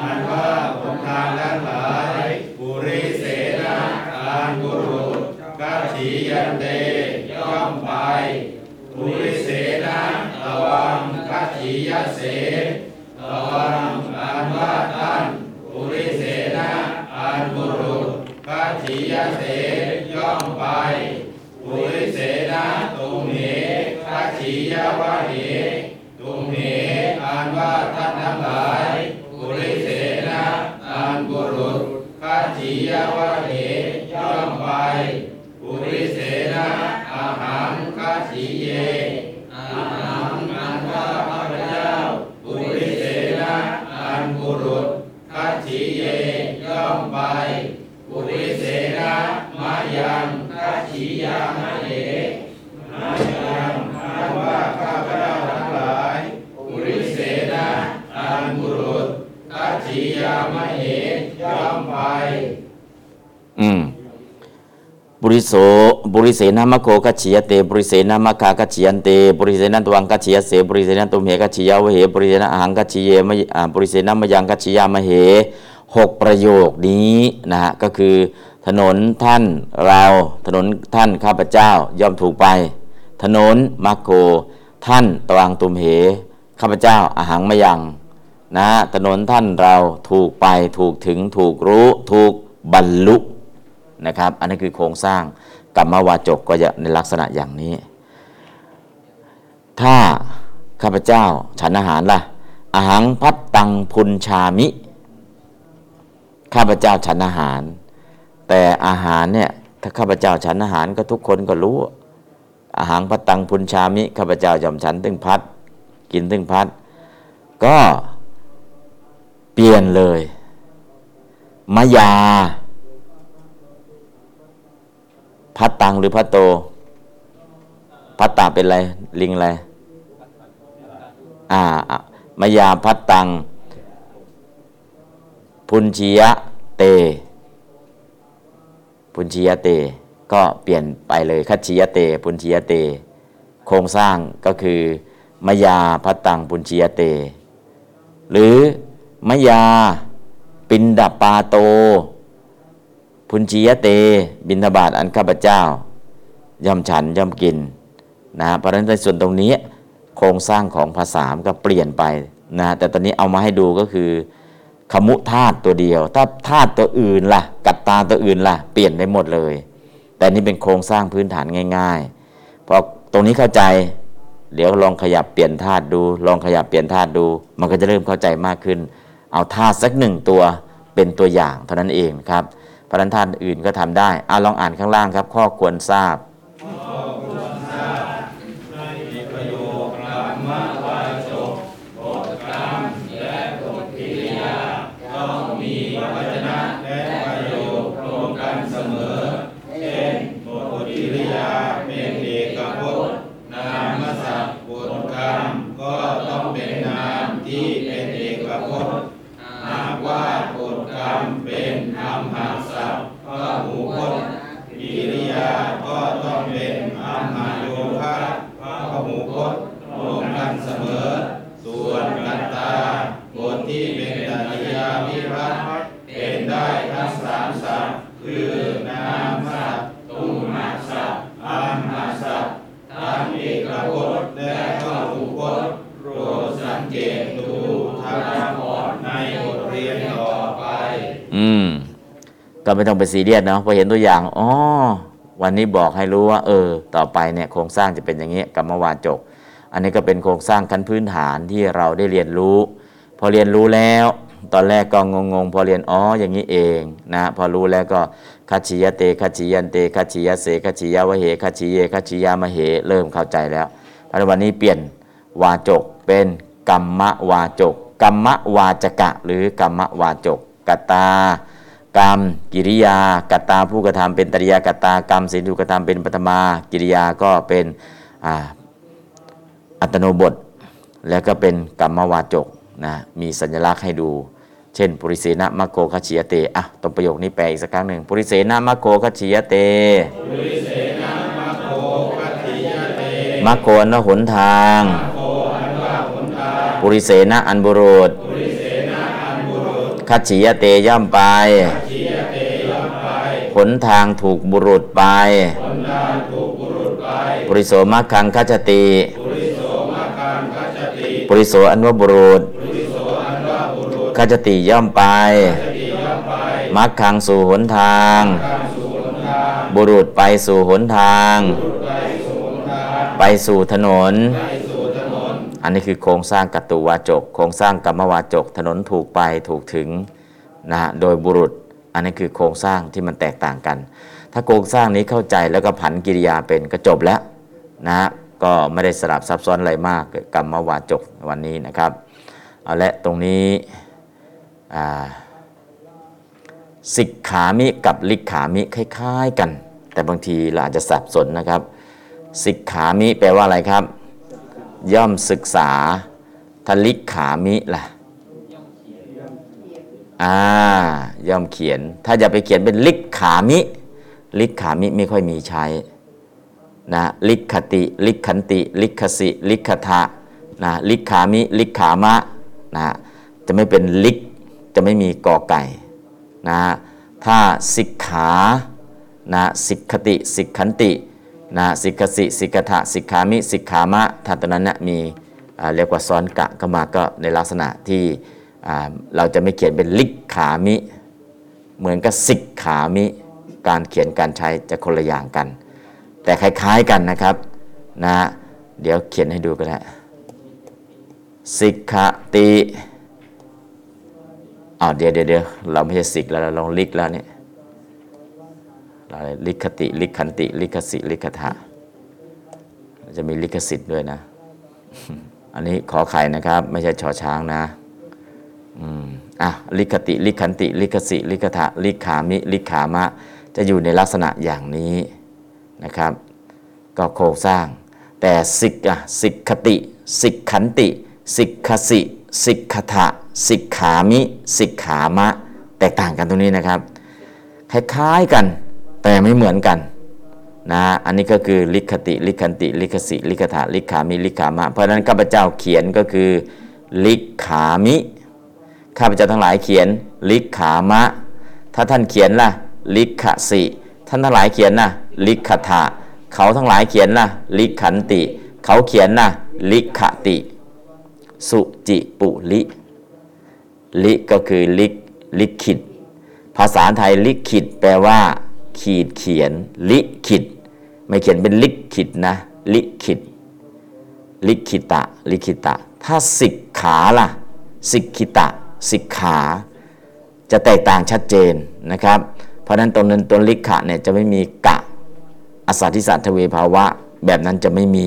อันว่าหนทางทั้งหลายปุริเสนะอันบุรุษคัจฉิยันเตย่อมไปปุริเสนะตวังคัจฉิยเสตวังอันว่าท่านปุริเสนะอันบุรุษคัจฉิยเสย่อมไปปุริเสนะตุมเหคัจฉิยวะเหตุมเหอันว่าท่านทั้งหลายปุริเสนะอันบุรุษคัจฉิยวะเหย่อมไปปุริเสนะอาหังคัจฉิเยอาหังอันว่าข้าพเจ้าปุริเสนะอันบุรุษคัจฉิเยย่อมไปปุริเสนะมะยังคัจฉิยามะเหมะยังอันว่าข้าพเจ้าทั้งหลายปุริเสนะอันบุรุษคัจฉิยามะเหย่อมไป ริโสบุริเสนามะโกกัจฉิยเตบุริเสนามะคากัจฉิยันเตบุริเสนันตวังกัจฉิยเสบุริเสนันตุมเหกัจฉิยาวะเหบุริเสนะหังกัจฉิเยมะบุริเสนะมะยังกัจฉิยามะเห6ประโยคนี้นะฮะก็คือถนนท่านเราถนนท่านข้าพเจ้าย่อมถูกไปถนนมะโกท่านตวังตุมเหข้าพเจ้าอหังมะยังนะถนนท่านเราถูกไปถูกถึงถูกรู้ถูกบรรลุนะครับอันนี้คือโครงสร้างกัมมวาจกก็จะในลักษณะอย่างนี้ถ้าข้าพเจ้าฉันอาหารล่ะอาหังพัตตังพุญชามิข้าพเจ้าฉันอาหารแต่อาหารเนี่ยถ้าข้าพเจ้าฉันอาหารก็ทุกคนก็รู้อาหังพัตตังพุญชามิข้าพเจ้าย่อมฉันถึงพัดกินถึงพัดก็เปลี่ยนเลยมายาพัตตังหรือพัตโตพัตตาเป็นอะไรลิงอะไรมายาพัตตังพุญชียะเตพุญชียะเตก็เปลี่ยนไปเลยคัจฉิยะเตพุญชียะเตโครงสร้างก็คือมายาพัตตังพุญชียะเตหรือมายาปินดปาโตพุญชียะเตบิณฑบาตอันข้าพเจ้าย่อมฉันย่อมกินนะเพราะฉะนั้นในส่วนตรงนี้โครงสร้างของภาษาก็เปลี่ยนไปนะแต่ตอนนี้เอามาให้ดูก็คือขมุธาตุตัวเดียวถ้าธาตุตัวอื่นล่ะกัตตาตัวอื่นล่ะเปลี่ยนได้หมดเลยแต่นี่เป็นโครงสร้างพื้นฐานง่ายๆพอตรงนี้เข้าใจเดี๋ยวลองขยับเปลี่ยนธาตุดูลองขยับเปลี่ยนธาตุดูมันก็จะเริ่มเข้าใจมากขึ้นเอาธาตุสักหนึ่งตัวเป็นตัวอย่างเท่านั้นเองครับพระนันทานอื่นก็ทำได้ลองอ่านข้างล่างครับข้อควรทราบในประโยคกัมมวาจกบทกรรมและบทกริยาต้องมีวจนะและประโยคตรงกันเสมอเช่นบทกริยาเป็นเอกพจน์นามศัพท์บทกรรมก็ต้องเป็นนามที่เป็นเอกพจน์หากว่าบทกรรมเป็นคำหักศัพท์ก็หูพจน์กิริยาก็ต้องเป็นคำหักโยคาก็หูพจน์ตรงกันเสมอส่วนกัตตาบทที่เป็นกัตติยาวิภัตติเป็นได้ทั้งสามศัพท์คือนามศัพท์ตุมหักศัพท์อัมหักศัพท์ทั้งเอกพจน์และก็หูพจน์โปรดสังเกตดูทั้งหมดในบทเรียนต่อไปก็ไม่ต้องไปซีเรียสเนาะพอเห็นตัวอย่างวันนี้บอกให้รู้ว่าต่อไปเนี่ยโครงสร้างจะเป็นอย่างนี้กัมมวาจกอันนี้ก็เป็นโครงสร้างขั้นพื้นฐานที่เราได้เรียนรู้พอเรียนรู้แล้วตอนแรกก็งงๆพอเรียนอย่างนี้เองนะพอรู้แล้วก็คัจฉิยะเตคัจฉิยันเตคัจฉิยะเสคัจฉิยาวะเหคัจฉิเยคัจฉิยามะเหเริ่มเข้าใจแล้วพอวันนี้เปลี่ยนวาจกเป็นกัมมวาจกกัมมวาจกะหรือกัมมวาจกกัตตากรรมกิริยากัตตาผู้กระทำเป็นตริยากัตตากรรมศีลถูกกระทำเป็นปฐมากิริยาก็เป็นอัตโนบทแล้วก็เป็นกัมมวาจกนะมีสัญลักษณ์ให้ดูเช่นปุริเสนะมะโกคัจฉิยะเตตรงประโยคนี้แปลอีกสักครั้งหนึ่งปุริเสนะมะโกคัจฉิยะเตปุริเสนะมะโกคัจฉิยะเตมะโกอันว่าหนทางปุริเสนะอันบุรุษคัจฉิยะเตย่อมไปหนทางถูกบุรุษไปปุริโสมะคังคัจฉติปุริโสอันว่าบุรุษคัจฉติย่อมไปมะคังสู่หนทางบุรุษไปสู่หนทางไปสู่ถนนอันนี้คือโครงสร้างกัตตุวาจกโครงสร้างกัมมวาจกถนนถูกไปถูกถึงนะโดยบุรุษอันนี้คือโครงสร้างที่มันแตกต่างกันถ้าโครงสร้างนี้เข้าใจแล้วก็ผันกิริยาเป็นก็จบแล้วนะก็ไม่ได้สลับซับซ้อนอะไรมากกัมมวาจกวันนี้นะครับเอาละตรงนี้สิกขามิกับลิกขามิคล้ายๆกันแต่บางทีเราอาจจะสับสนนะครับสิกขามิแปลว่าอะไรครับย่อมศึกษาทลิกขามิล่ะย่อมเขียนถ้าจะไปเขียนเป็นลิกขามิ ลิกขามิไม่ค่อยมีใช้นะลิกขติลิกขันติลิกขสิลิกขทะนะลิกขามิลิกขามะนะจะไม่เป็นลิกจะไม่มีกอไก่นะถ้าสิกขานะสิกขติสิกขันตินะสิกขสิสิกขทะสิกขามิสิกขามะถ้าตอนนั้นเนี่ยมีเรียกว่าซ้อนกะเข้ามาก็ในลักษณะที่เราจะไม่เขียนเป็นลิกขามิเหมือนกับสิกขามิการเขียนการใช้จะคนละอย่างกันแต่คล้ายๆกันนะครับนะเดี๋ยวเขียนให้ดูก็ได้สิกขติเดี๋ยวเราไม่ใช่สิกแล้วเราลองลิกแล้วเนี่ยลิกขติลิกขันติลิกขสิลิกขทะจะมีลิกขสิทธิ์ด้วยนะอันนี้ขอไข่นะครับไม่ใช่ชอช้างนะลิกขติลิกขันติลิกขสิลิกขทะลิกขามิลิกขามะจะอยู่ในลักษณะอย่างนี้นะครับก็โครงสร้างแต่สิกขติสิกขันติสิกขสิสิกขทะสิกขามิสิกขามะแตกต่างกันตรงนี้นะครับคล้ายๆกันแต่ไม่เหมือนกันนะอันนี้ก็คือลิกขติลิกขันติลิกขสิลิกขทะลิกขามิลิกขามะเพราะฉะนั้นข้าพเจ้าเขียนก็คือลิกขามิข้าพเจ้าทั้งหลายเขียนลิกขามะถ้าท่านเขียนล่ะลิกขสิท่านทั้งหลายเขียนน่ะลิกขทะเขาทั้งหลายเขียนน่ะลิกขันติเขาเขียนน่ะลิกขติสุจิปุลิลิก็คือลิขิตภาษาไทยลิขิตแปลว่าขีดเขียนลิขิตไม่เขียนเป็นลิขิตนะลิขิตลิขิตะลิขิตะถ้าสิกขาล่ะสิกขิตะสิกขาจะแตกต่างชัดเจนนะครับเพราะฉะนั้นตรงนั้นตัวลิขะเนี่ยจะไม่มีกะอสัตถิสัตถเวภาวะแบบนั้นจะไม่มี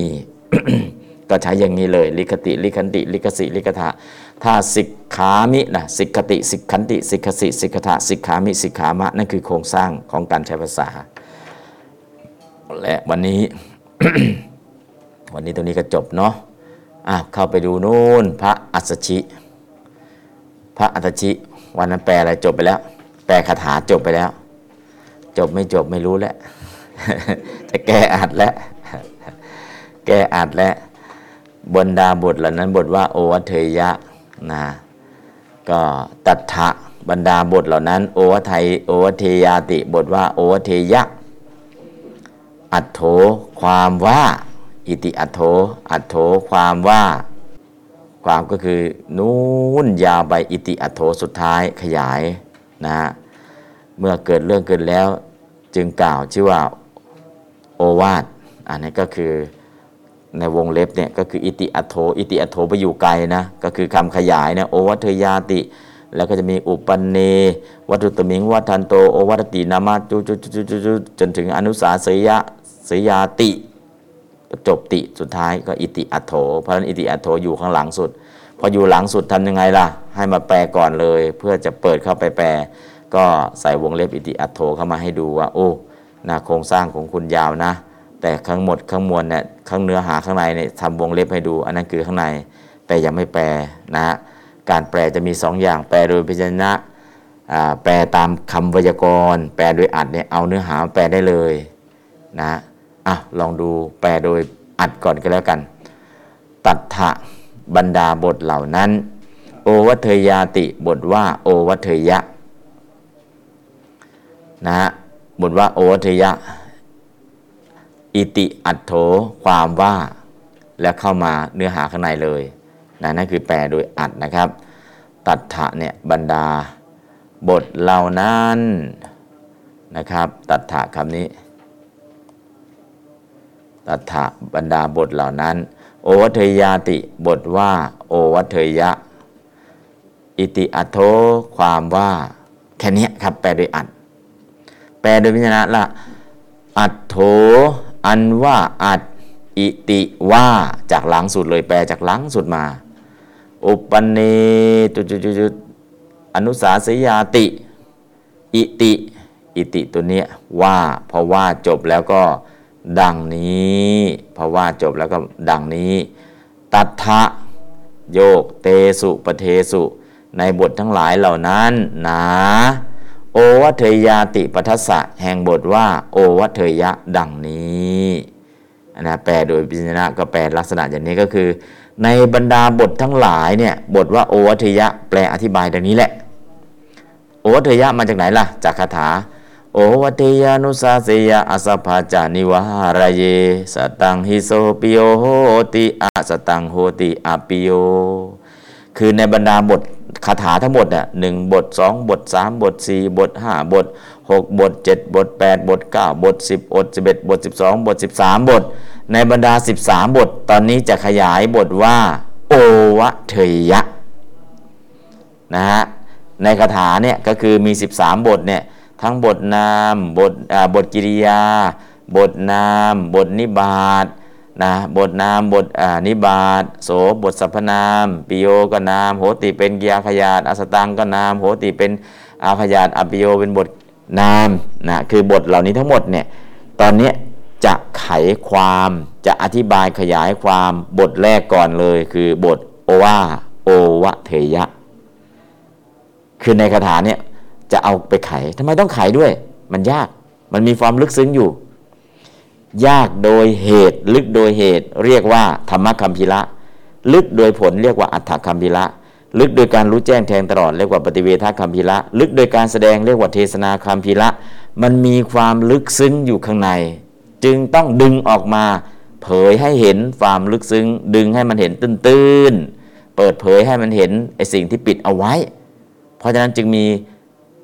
ก็ใช้อย่างนี้เลยลิขติลิขันติลิขสิลิขทะถ้าสิกขามินะสิกขติสิกขันติสิกขสิสิกขทะสิกขามิสิกขามะนั่นคือโครงสร้างของการใช้ภาษาและวันนี้ วันนี้ตรงนี้ก็จบเนาะเข้าไปดูนู่นพระอัสสชิพระอัสสชิวันนั้นแปลอะไรจบไปแล้วแปลคาถาจบไปแล้วจบไม่จบไม่รู้แล้ว จะแก้อัดแล้วแก้อัดแล้วบรรดาบทเหล่านั้นบทว่าโอวัทเทยะนะก็ตัทธะบรรดาบทเหล่านั้นโอวัทไทยโอวัทเทยาติบทว่าโอวัทเทยะอัตโถความว่าอิติอัตโถอัตโถความว่าความก็คือนู้นยาวไปอิติอัตโถสุดท้ายขยายนะเมื่อเกิดเรื่องเกิดแล้วจึงกล่าวชื่อว่าโอวาทอันนี้ก็คือในวงเล็บเนี่ยก็คืออิติอัตโถอิติอัตโถไปอยู่ไกลนะก็คือคำขยายนะโอวัทเทยาติแล้วก็จะมีอุปันเนวัตถุตมิงวัฏทันโตโอวัตตินามาจุจุจุจุจุจนถึงอนุสาสยะสยาติจบติสุดท้ายก็อิติอัตโถเพราะฉะนั้นอิติอัตโถอยู่ข้างหลังสุดพออยู่หลังสุดทำยังไงล่ะให้มาแปลก่อนเลยเพื่อจะเปิดเข้าไปแปลก็ใส่วงเล็บอิติอัตโถเข้ามาให้ดูว่าโอ้นะโครงสร้างของคุณยาวนะแต่ข้างหมดข้างมวลเนี่ยข้างเนื้อหาข้างในเนี่ยทำวงเล็บให้ดูอันนั้นคือข้างในแต่ยังไม่แปลนะฮะการแปลจะมี2อย่างแปลโดยพยัญชนะแปลตามคำไวยากรณ์แปลโดยอัดเนี่ยเอาเนื้อหาแปลได้เลยนะลองดูแปลโดยอัดก่อนก็แล้วกันตัทธะบรรดาบทเหล่านั้นโอวัทเทยาติบทว่าโอวัทเทยะนะฮะบทว่าโอวัทเทยะอิติอัตโถความว่าและเข้ามาเนื้อหาข้างในเลยนะนั่นคือแปลโดยอัดนะครับตัทธะเนี่ยบรรดาบทเหล่านั้นนะครับตัทธะคำนี้ตัทธะบรรดาบทเหล่านั้นโอวัทเทยาติบทว่าโอวัทเทยะอิติอัตโถความว่าแค่นี้ครับแปลโดยอัดแปลโดยพยัญชนะละอัตโถอันว่าอัดอิติว่าจากหลังสุดเลยแปลจากหลังสุดมาอุปันเนจุดอนุสาสยาติอิติตัวเนี้ยว่าเพราะว่าจบแล้วก็ดังนี้เพราะว่าจบแล้วก็ดังนี้ตัทธะโยกเตสุปเทสุในบททั้งหลายเหล่านั้นนะ โอวเทยาติปทัสสะแห่งบทว่าโอวเทยะดังนี้นะแปลโดยพิจารณาก็แปลลักษณะอย่างนี้ก็คือในบรรดาบททั้งหลายเนี่ยบทว่าโอวเทยะแปลอธิบายดังนี้แหละโอวเทยะมาจากไหนล่ะจากคาถาโอวเทยานุสาเสยอสภาจานิวารเยสตังฮิโสปิโยโหติอสตังโหติอปิโยคือในบรรดาบทคาถาทั้งหมดน่ะ1บท2บท3บท4บท5บท6บท7บท8บท9บท10บท11บท12บท13บทในบรรดา13บทตอนนี้จะขยายบทว่าโอวเทยะนะฮะในคาถาเนี่ยก็คือมี13บทเนี่ยทั้งบทนามบทกิริยาบทนามบทนิบาตนะบทนามบทนิบาตโสบทสรรพนามปิโยก็นามโหติเป็นกิริยาขยาตอสตังก็นามโหติเป็นอาขยาตอปิโยเป็นบทนามนะคือบทเหล่านี้ทั้งหมดเนี่ยตอนนี้จะไขความจะอธิบายขยายความบทแรกก่อนเลยคือบทโอวเทยะคือในคาถาเนี่ยจะเอาไปไขทำไมต้องไขด้วยมันยากมันมีความลึกซึ้งอยู่ยากโดยเหตุลึกโดยเหตุเรียกว่าธรรมคัมภิระลึกโดยผลเรียกว่าอัฏฐคัมภิระลึกโดยการรู้แจ้งแทงตลอดเรียกว่าปฏิเวธคัมภิระลึกโดยการแสดงเรียกว่าเทศนาคัมภิระมันมีความลึกซึ้งอยู่ข้างในจึงต้องดึงออกมาเผยให้เห็นความลึกซึ้งดึงให้มันเห็นตื้นๆเปิดเผยให้มันเห็นไอ้สิ่งที่ปิดเอาไว้เพราะฉะนั้นจึงมี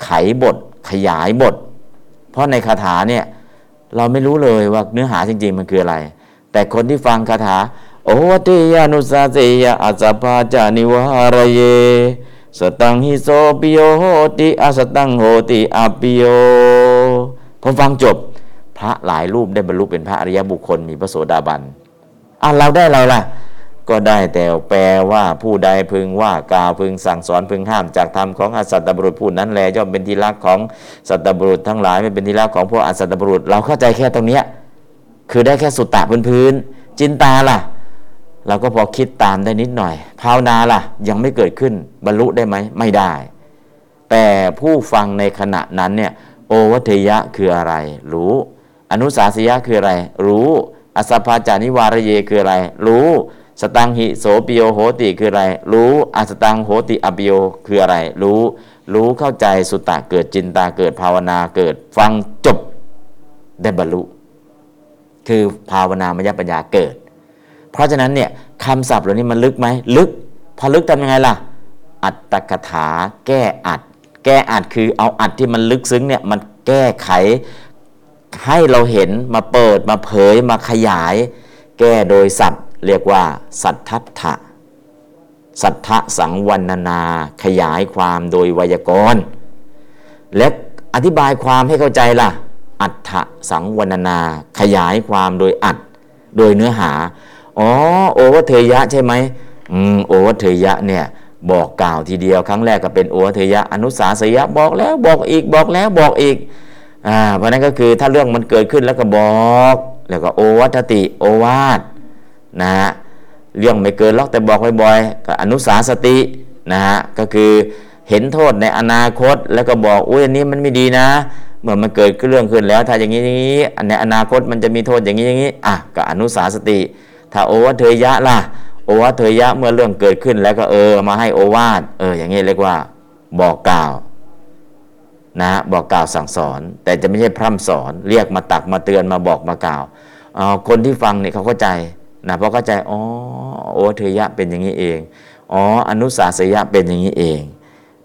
ไขบทขยายบทเพราะในคาถาเนี่ยเราไม่รู้เลยว่าเนื้อหาจริงๆมันคืออะไรแต่คนที่ฟังคาถาโอวเทยานุสาเสยอัสภาจานิวารเยสตังฮิโสปิโยโหติอสตังโหติอปิโยพอฟังจบพระหลายรูปได้บรรลุเป็นพระอริยบุคคลมีพระโสดาบันเราได้อะไรล่ะก็ได้แต่แปลว่าผู้ใดพึงว่ากล่าวพึงสั่งสอนพึงห้ามจากธรรมของอสัตตบุรุษผู้นั้นแลย่อมเป็นที่รักของสัตตบุรุษทั้งหลายไม่เป็นที่รักของพวกอสัตตบุรุษเราเข้าใจแค่ตรงนี้คือได้แค่สุตตะพื้นๆจินตาล่ะเราก็พอคิดตามได้นิดหน่อยภาวนาล่ะยังไม่เกิดขึ้นบรรลุได้ไหมไม่ได้แต่ผู้ฟังในขณะนั้นเนี่ยโอวเทยะคืออะไรรู้อนุสาสยะคืออะไรรู้อสภาจานิวารเยคืออะไรรู้สตังหิโสปิโยโหติคืออะไรรู้อสตังโหติอปิโยคืออะไรรู้เข้าใจสุตตะเกิดจินตาเกิดภาวนาเกิดฟังจบได้บรรลุคือภาวนามยปัญญาเกิดเพราะฉะนั้นเนี่ยคำศัพท์เหล่านี้มันลึกไหมลึกพอลึกทำยังไงล่ะอัตตกถาแก้อัดคือเอาอัดที่มันลึกซึ้งเนี่ยมันแก้ไขให้เราเห็นมาเปิดมาเผยมาขยายแก้โดยสัตว์เรียกว่าสัทธัตถะสัทธะสังวรรณนาขยายความโดยไวยากรณ์และอธิบายความให้เข้าใจล่ะอัฏฐะสังวรรณนาขยายความโดยอัดโดยเนื้อหาโอวเทยะใช่ไหมโอวเทยะเนี่ยบอกกล่าวทีเดียวครั้งแรกก็เป็นโอวเทยะอนุสาสยะบอกแล้วบอกอีกบอกแล้วบอกอีกเพราะนั้นก็คือถ้าเรื่องมันเกิดขึ้นแล้วก็บอกแล้วก็โอวัตติโอวาทนะฮะเรื่องไม่เกินล็อกแต่บอกบ่อยๆก็อนุสาสตินะฮะก็คือเห็นโทษในอนาคตแล้วก็บอกอุ้ยอันนี้มันไม่ดีนะเมื่อมันเกิดเรื่องขึ้นแล้วถ้าอย่างนี้อย่างนี้ในอนาคตมันจะมีโทษอย่างนี้อย่างนี้ก็อนุสาสติถ้าโอวเทยะล่ะโอวเทยะเมื่อเรื่องเกิดขึ้นแล้วก็มาให้โอวาทอย่างนี้เรียกว่าบอกกล่าวนะบอกกล่าวสั่งสอนแต่จะไม่ใช่พร่ำสอนเรียกมาตักมาเตือนมาบอกมากล่าวคนที่ฟังเนี่ยเขาเข้าใจนะพอเข้าใจโอวเทยะเป็นอย่างนี้เองอนุสาสยะเป็นอย่างนี้เอง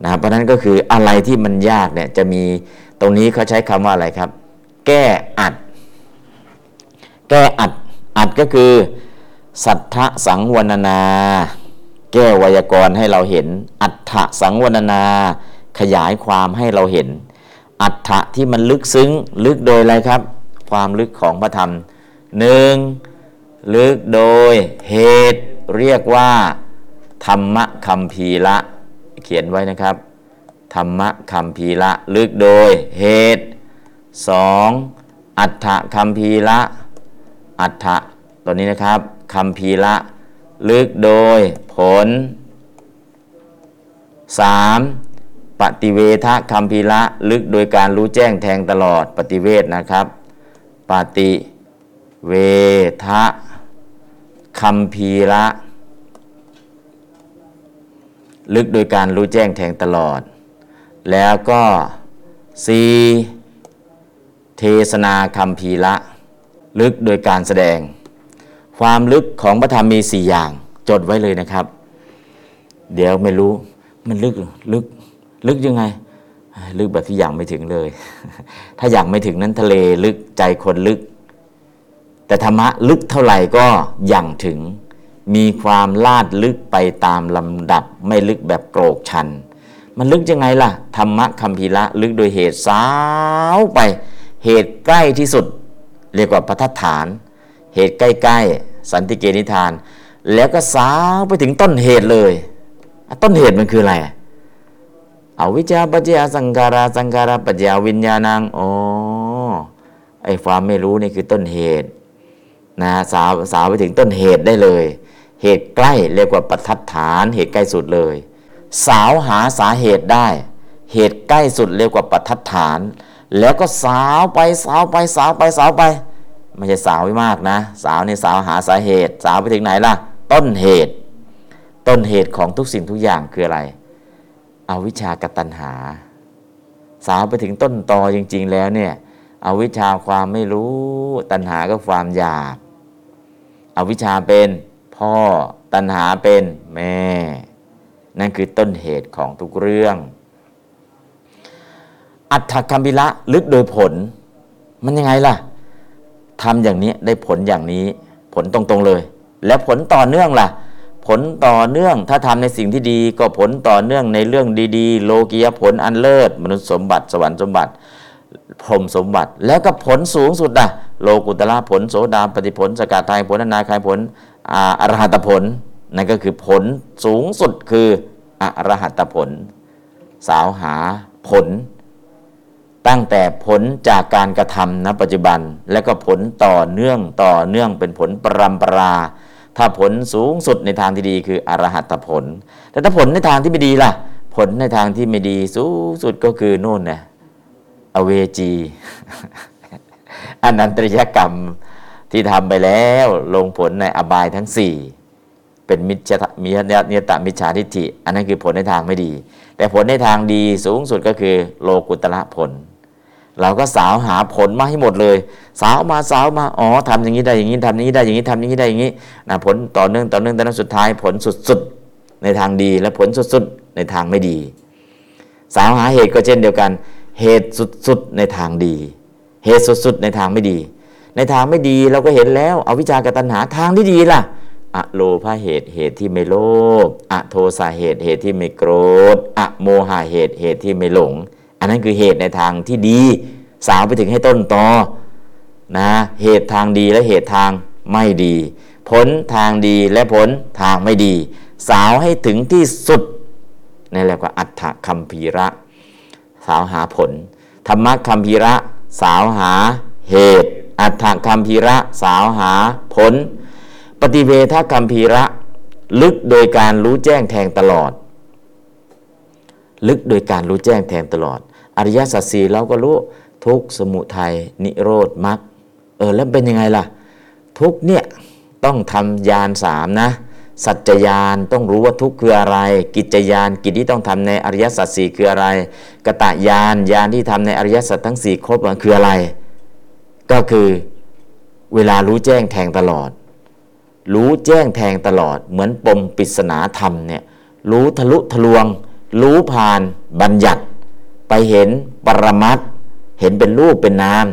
นะเพราะนั้นก็คืออะไรที่มันยากเนี่ยจะมีตรงนี้เขาใช้คำว่าอะไรครับแก้อัดก็คือสัทธะสังวรรณนาแก้ไวยากรณ์ให้เราเห็นอัฏฐะสังวรรณนาขยายความให้เราเห็นอัฏฐะที่มันลึกซึ้งลึกโดยอะไรครับความลึกของพระธรรม1ลึกโดยเหตุเรียกว่าธรรมคัมพีระเขียนไว้นะครับธรรมคัมพีระลึกโดยเหตุ2อัฏฐคัมพีระอัฏฐะตัวนี้นะครับคัมพีระลึกโดยผล3ป ปฏิเวทคัมภีระลึกโดยการรู้แจ้งแทงตลอดปฏิเวทนะครับปฏิเวทคัมภีระลึกโดยการรู้แจ้งแทงตลอดแล้วก็4เทศนาคัมภีระลึกโดยการแสดงความลึกของพระธรรมมี4อย่างจดไว้เลยนะครับเดี๋ยวไม่รู้มันลึกยังไงลึกแบบที่ยังไม่ถึงเลยถ้ายังไม่ถึงนั้นทะเลลึกใจคนลึกแต่ธรรมะลึกเท่าไหร่ก็ยังถึงมีความลาดลึกไปตามลำดับไม่ลึกแบบโกรกชันมันลึกยังไงล่ะธรรมะคัมภีระลึกโดยเหตุสาวไปเหตุใกล้ที่สุดเรียกว่าปฐฐานเหตุใกล้ๆสันติเกนิทานแล้วก็สาวไปถึงต้นเหตุเลยต้นเหตุมันคืออะไรอวิชชาปัจจยสังขาราสังขาราปัจจยวิญญาณังอ๋อไอ้ความไม่รู้นี่คือต้นเหตุนะสาวไปถึงต้นเหตุได้เลยเหตุใกล้เรียกว่าปฐฐานเหตุใกล้สุดเลยสาวหาสาเหตุได้เหตุใกล้สุดเรียกว่าปฐฐานแล้วก็สาวไปไม่ใช่สาวไม่มากนะสาวนี่สาวหาสาเหตุสาวไปถึงไหนล่ะต้นเหตุของทุกสิ่งทุกอย่างคืออะไรอวิชชากับตัณหาสาวไปถึงต้นตอจริงๆแล้วเนี่ยอวิชชาความไม่รู้ตัณหาก็ความอยากอวิชชาเป็นพ่อตัณหาเป็นแม่นั่นคือต้นเหตุของทุกเรื่องอัตถคัมภีระลึกโดยผลมันยังไงล่ะทำอย่างนี้ได้ผลอย่างนี้ผลตรงๆเลยและผลต่อเนื่องล่ะผลต่อเนื่องถ้าทำในสิ่งที่ดีก็ผลต่อเนื่องในเรื่องดีๆโลกียผลอันเลิศมนุษย์สมบัติสวรรค์สมบัติพรหมสมบัติแล้วก็ผลสูงสุดนะโลกุตระผลโสดาปัตติผลสกทาผลอนาคายผลอรหัตผลนั่นก็คือผลสูงสุดคืออรหัตผลสาวหาผลตั้งแต่ผลจากการกระทำณปัจจุบันและก็ผลต่อเนื่องเป็นผลปรัมปราถ้าผลสูงสุดในทางที่ดีคืออรหัตผลแต่ถ้าผลในทางที่ไม่ดีล่ะผลในทางที่ไม่ดีสูงสุดก็คือโน่นนะอเวจีอนันตริยกรรมที่ทำไปแล้วลงผลในอบายทั้ง4เป็นมิจฉามิยตะมิจฉาทิฏฐิอันนั้นคือผลในทางไม่ดีแต่ผลในทางดีสูงสุดก็คือโลกุตระผลเราก็สาวหาผลมาให้หมดเลยสาวมาอ๋อทำอย่างนี้ได้อย่างนี้ทำอย่างนี้ได้อย่างนี้ทำอย่างนี้ได้อย่างนี้นะผลต่อเนื่องแต่นั้นสุดท้ายผลสุดๆในทางดีและผลสุดๆในทางไม่ดีสาวหาเหตุก็เช่นเดียวกันเหตุสุดๆในทางดีเหตุสุดๆในทางไม่ดีในทางไม่ดีเราก็เห็นแล้วอวิชชากับตัณหาทางที่ดีล่ะอโลภะเหตุที่ไม่โลภอโทสะเหตุที่ไม่โกรธอโมหะเหตุที่ไม่หลงอันนั้นคือเหตุในทางที่ดีสาวไปถึงให้ต้นตอนะเหตุทางดีและเหตุทางไม่ดีผลทางดีและผลทางไม่ดีสาวให้ถึงที่สุดนั่นแหละว่าอัตถคัมภีระสาวหาผลธรรมคัมภีระสาวหาเหตุอัตถคัมภีระสาวหาผลปฏิเวทคัมภีระลึกโดยการรู้แจ้งแทงตลอดลึกโดยการรู้แจ้งแทงตลอดอริยสัจ4เราก็รู้ทุกข์สมุทัยนิโรธมรรคแล้วเป็นยังไงล่ะทุกข์เนี่ยต้องทำญาณ3นะสัจจญาณต้องรู้ว่าทุกข์คืออะไรกิจญาณกิจที่ต้องทำในอริยสัจ4คืออะไรกตญาณญาณที่ทำในอริยสัจทั้ง4ครบคืออะไรก็คือเวลารู้แจ้งแทงตลอดรู้แจ้งแทงตลอดเหมือนปมปริศนาธรรมเนี่ยรู้ทะลุทะลวงรู้ผ่านบัญญัติไปเห็นปรมัตถ์เห็นเป็นรูปเป็นนาม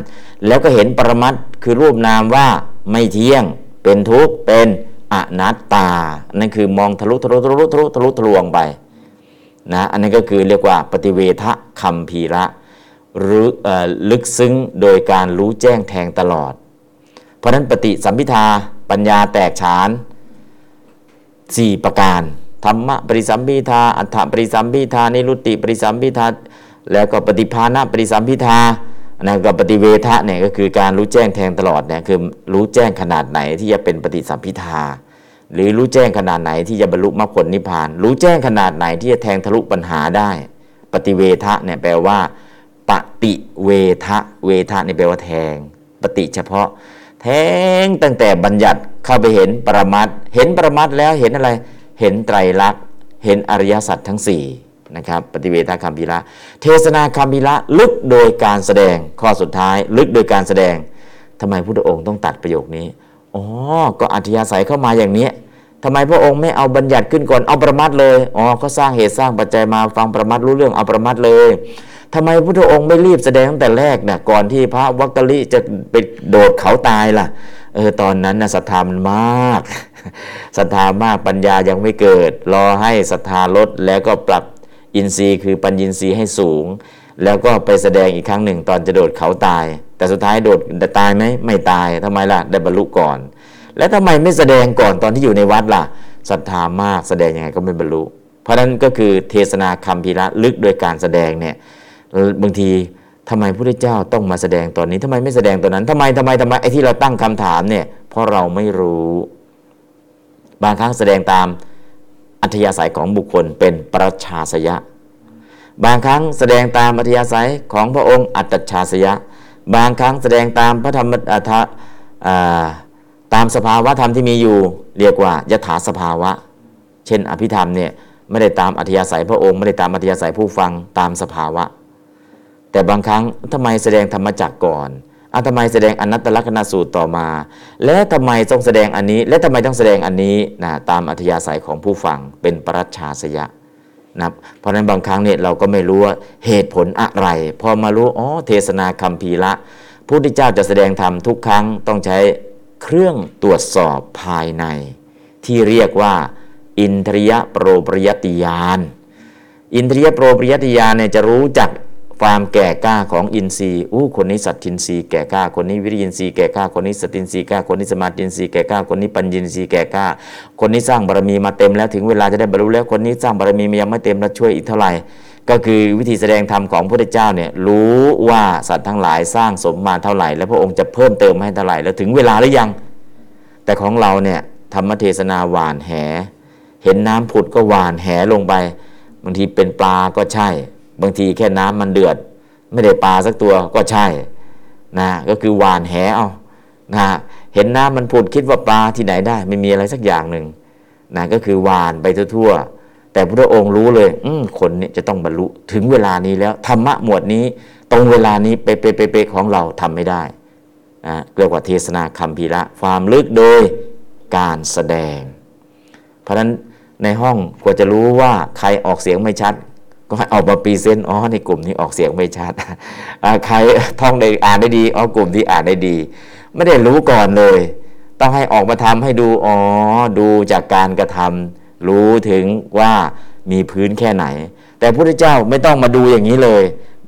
แล้วก็เห็นปรมัตถ์คือรูปนามว่าไม่เที่ยงเป็นทุกข์เป็นอนัตตานั่นคือมองทะลุทะลวงไปนะอันนั้นก็คือเรียกว่าปฏิเวทคัมภีระหรือลึกซึ้งโดยการรู้แจ้งแทงตลอดเพราะนั้นปฏิสัมภิทาปัญญาแตกฉาน4ประการธรรมะปริสัมภิทาอัฏฐปริสัมภิทานิรุตติปริสัมภิทาแล้วก็ปฏิภาณปริสัมภิทานั่นก็ปฏิเวทะเนี่ยก็คือการรู้แจ้งแทงตลอดเนี่ยคือรู้แจ้งขนาดไหนที่จะเป็นปฏิสัมภิทาหรือรู้แจ้งขนาดไหนที่จะบรรลุมรรคผลนิพพานรู้แจ้งขนาดไหนที่จะแทงทะลุปัญหาได้ ปฏิเวทะเนี่ยแปลว่าปฏิเวทะเวทะนี่แปลว่าแทงปฏิเฉพาะแทงตั้งแต่บัญญัติเข้าไปเห็นปรมัตถ์เห็นปรมัตถ์แล้วเห็นอะไรเห็นไตรลักษณ์เห็นอริยสัจทั้ง4นะครับปฏิเวทคัมภีระเทศนาคัมภีระลึกโดยการแสดงข้อสุดท้ายลึกโดยการแสดงทำไมพระพุทธองค์ต้องตัดประโยคนี้อ๋อก็อัธยาศัยเข้ามาอย่างนี้ทำไมพระองค์ไม่เอาบัญญัติขึ้นก่อนเอาประมัตเลยอ๋อก็สร้างเหตุสร้างปัจจัยมาฟังประมัตรู้เรื่องเอาประมัตเลยทำไมพระพุทธองค์ไม่รีบแสดงตั้งแต่แรกนะก่อนที่พระวักกลิจะไปโดดเขาตายล่ะตอนนั้นนะศรัทธามันมากศรัทธามากปัญญายังไม่เกิดรอให้ศรัทธาลดแล้วก็ปรับอินทรีย์คือปัญญินทรีย์ให้สูงแล้วก็ไปแสดงอีกครั้งหนึ่งตอนจะโดดเขาตายแต่สุดท้ายโดดตายไหมไม่ตายทำไมล่ะได้บรรลุก่อนและทำไมไม่แสดงก่อนตอนที่อยู่ในวัดล่ะศรัทธามากแสดงยังไงก็ไม่บรรลุเพราะนั้นก็คือเทศนาคัมภีระลึกโดยการแสดงเนี่ยบางทีทำไมพระพุทธเจ้าต้องมาแสดงตอนนี้ทำไมไม่แสดงตอนนั้นทำไมไอ้ที่เราตั้งคำถามเนี่ยเพราะเราไม่รู้บางครั้งแสดงตามอัธยาศัยของบุคคลเป็นประชาสยะบางครั้งแสดงตามอัธยาศัยของพระองค์อัตชาสยะบางครั้งแสดงตามพระธรรมตามสภาวะธรรมที่มีอยู่เรียกว่ายถาสภาวะเช่นอภิธรรมเนี่ยไม่ได้ตามอัธยาศัยพระองค์ไม่ได้ตามอัธยาศัยผู้ฟังตามสภาวะแต่บางครั้งทำไมแสดงธรรมจักรก่อนทำไมแสดงอนัตตลักขณสูตรต่อมาและทำไมต้องแสดงอันนี้และทำไมต้องแสดงอันนี้นะตามอัธยาศัยของผู้ฟังเป็นปรัชชาสยะนะเพราะนั้นบางครั้งเนี่ยเราก็ไม่รู้ว่าเหตุผลอะไรพอมารู้อ๋อเทศนาคัมภีระพระพุทธเจ้าจะแสดงธรรมทุกครั้งต้องใช้เครื่องตรวจสอบภายในที่เรียกว่าอินทรียโปรปริยติญาณอินทรียโปรปริยติญาณเนี่ยจะรู้จักความแก่กล้าของอินทรีย์คนนี้สัตทินทรีย์แก่กล้าคนนี้วิริยินทรีย์แก่กล้าคนนี้สตินทรีย์แก่กล้าคนนี้สมาธินทรีย์แก่กล้าคนนี้ปัญญินทรีย์แก่กล้าคนนี้สร้างบารมีมาเต็มแล้วถึงเวลาจะได้บรรลุแล้วคนนี้สร้างบารมียังไม่เต็มแล้วช่วยอีกเท่าไหร่ก็คือวิธีแสดงธรรมของพระพุทธเจ้าเนี่ยรู้ว่าสัตว์ทั้งหลายสร้างสมมาเท่าไหร่แล้วพระองค์จะเพิ่มเติมให้เท่าไหร่แล้วถึงเวลาหรือยังแต่ของเราเนี่ยธรรมเทศนาหวานแหเห็นน้ำผุดก็หวานแหลงไปบางทีเป็นปลาก็ใช่บางทีแค่น้ำมันเดือดไม่ได้ปลาสักตัวก็ใช่นะก็คือหวานแหเอานะเห็นน้ำมันผุดคิดว่าปลาที่ไหนได้ไม่มีอะไรสักอย่างหนึ่งนะก็คือหวานไปทั่วๆแต่พระองค์รู้เลยคนนี้จะต้องบรรลุถึงเวลานี้แล้วธรรมะหมวดนี้ตรงเวลานี้เป๊ะๆของเราทำไม่ได้นะเรียกว่าเทศนาคัมภีระความลึกโดยการแสดงเพราะนั้นในห้องกว่าจะรู้ว่าใครออกเสียงไม่ชัดก็ให้ออกมาพรีเซนต์ในกลุ่มนี้ออกเสียงไม่ชัดใครท่องได้อ่านได้ดีกลุ่มที่อ่านได้ดีไม่ได้รู้ก่อนเลยต้องให้ออกมาทำให้ดูดูจากการกระทำรู้ถึงว่ามีพื้นแค่ไหนแต่พระพุทธเจ้าไม่ต้องมาดูอย่างนี้เลย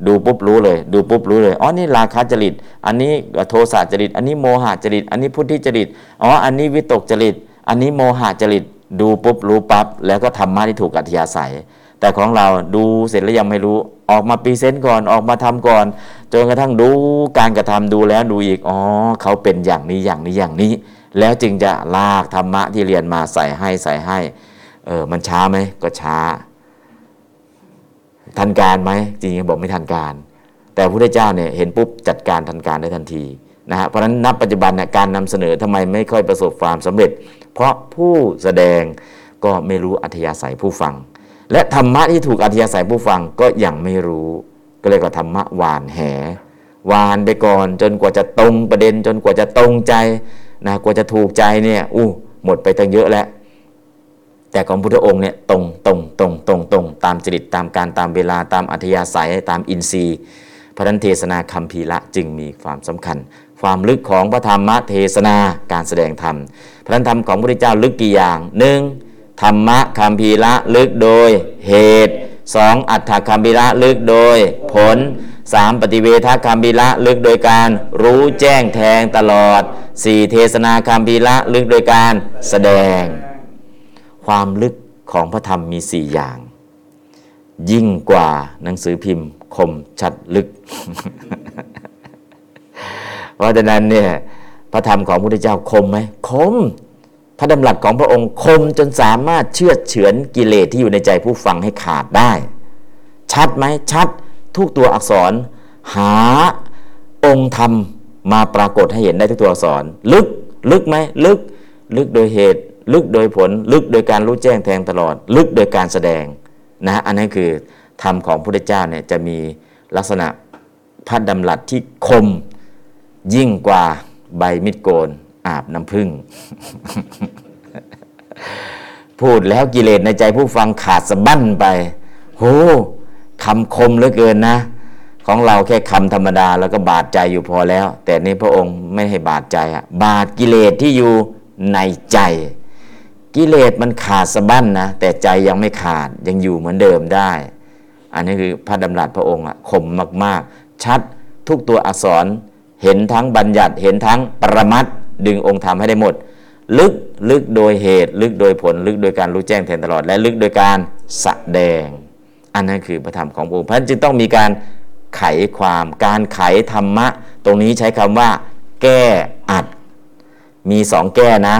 ดูปุ๊บรู้เลยดูปุ๊บรู้เลยนี่ราคะจริตอันนี้โทสะจริตอันนี้โมหะจริตอันนี้พุทธิจริตอันนี้วิตกจริตอันนี้โมหะจริตดูปุ๊บรู้ปั๊บแล้วก็ธรรมะที่ถูกอัธยาศัยแต่ของเราดูเสร็จแล้วยังไม่รู้ออกมาพรีเซนต์ก่อนออกมาทำก่อนจนกระทั่งดูการกระทำดูแล้วดูอีกเขาเป็นอย่างนี้อย่างนี้อย่างนี้แล้วจึงจะลากธรรมะที่เรียนมาใส่ให้มันช้าไหมก็ช้าทันการไหมจริงๆบอกไม่ทันการแต่พระพุทธเจ้าเนี่ยเห็นปุ๊บจัดการทันการได้ทันทีนะฮะเพราะฉะนั้นนับปัจจุบันเนี่ยการนำเสนอทำไมไม่ค่อยประสบความสำเร็จเพราะผู้แสดงก็ไม่รู้อัธยาศัยผู้ฟังและธรรมะที่ถูกอัธยาศัยผู้ฟังก็ยังไม่รู้ก็เลยก็ธรรมะหวานแหวานไปก่อนจนกว่าจะตรงประเด็นจนกว่าจะตรงใจนะกว่าจะถูกใจเนี่ยหมดไปตั้งเยอะแล้วแต่ของพุทธองค์เนี่ยตรงตามจริตตามการตามเวลาตามอัธยาศัยตามอินทรีย์พระเทศนาคัมภีระจึงมีความสำคัญความลึกของพระธรรมเทศนาการแสดงธรรมพระธรรมของพระพุทธเจ้าลึกกี่อย่างหนึ่งธรรมะคัมภีระลึกโดยเหตุ2อัฏฐคัมภีระลึกโดยผล3ปฏิเวทคัมภีระลึกโดยการรู้แจ้งแทงตลอด4เทศนาคัมภีระลึกโดยการแสดงความลึกของพระธรรมมี4อย่างยิ่งกว่าหนังสือพิมพ์คมชัดลึก เพราะฉะนั้นเนี่ยพระธรรมของพระพุทธเจ้าคมไหมคมพระดำรัสของพระองค์คมจนสามารถเชือดเฉือนกิเลสที่อยู่ในใจผู้ฟังให้ขาดได้ ชัดไหมชัดทุกตัวอักษรหาองค์ธรรมมาปรากฏให้เห็นได้ทุกตัวอักษรลึกลึกไหมลึกลึกโดยเหตุลึกโดยผลลึกโดยการรู้แจ้งแทงตลอดลึกโดยการแสดงนะอันนี้คือธรรมของพระพุทธเจ้าเนี่ยจะมีลักษณะพระดำรัสที่คมยิ่งกว่าใบมีดโกนอาบน้ำผึ้ง พูดแล้วกิเลสในใจผู้ฟังขาดสะบั้นไปโหคำคมเหลือเกินนะของเราแค่คำธรรมดาแล้วก็บาดใจอยู่พอแล้วแต่นี่พระองค์ไม่ให้บาดใจอะบาดกิเลสที่อยู่ในใจกิเลสมันขาดสะบั้นนะแต่ใจยังไม่ขาดยังอยู่เหมือนเดิมได้อันนี้คือพระดำรัสพระองค์อะคมมากๆชัดทุกตัวอักษรเห็นทั้งบัญญัติเห็นทั้งปรมัตถ์ดึงองค์ธรรมให้ได้หมดลึกลึกโดยเหตุลึกโดยผลลึกโดยการรู้แจ้งแทนตลอดและลึกโดยการแสดงอันนั้นคือพระธรรมของพระองค์เพราะฉะนั้นจึงต้องมีการไขความการไขธรรมะตรงนี้ใช้คำว่าแก้อัดมีสองแก้นะ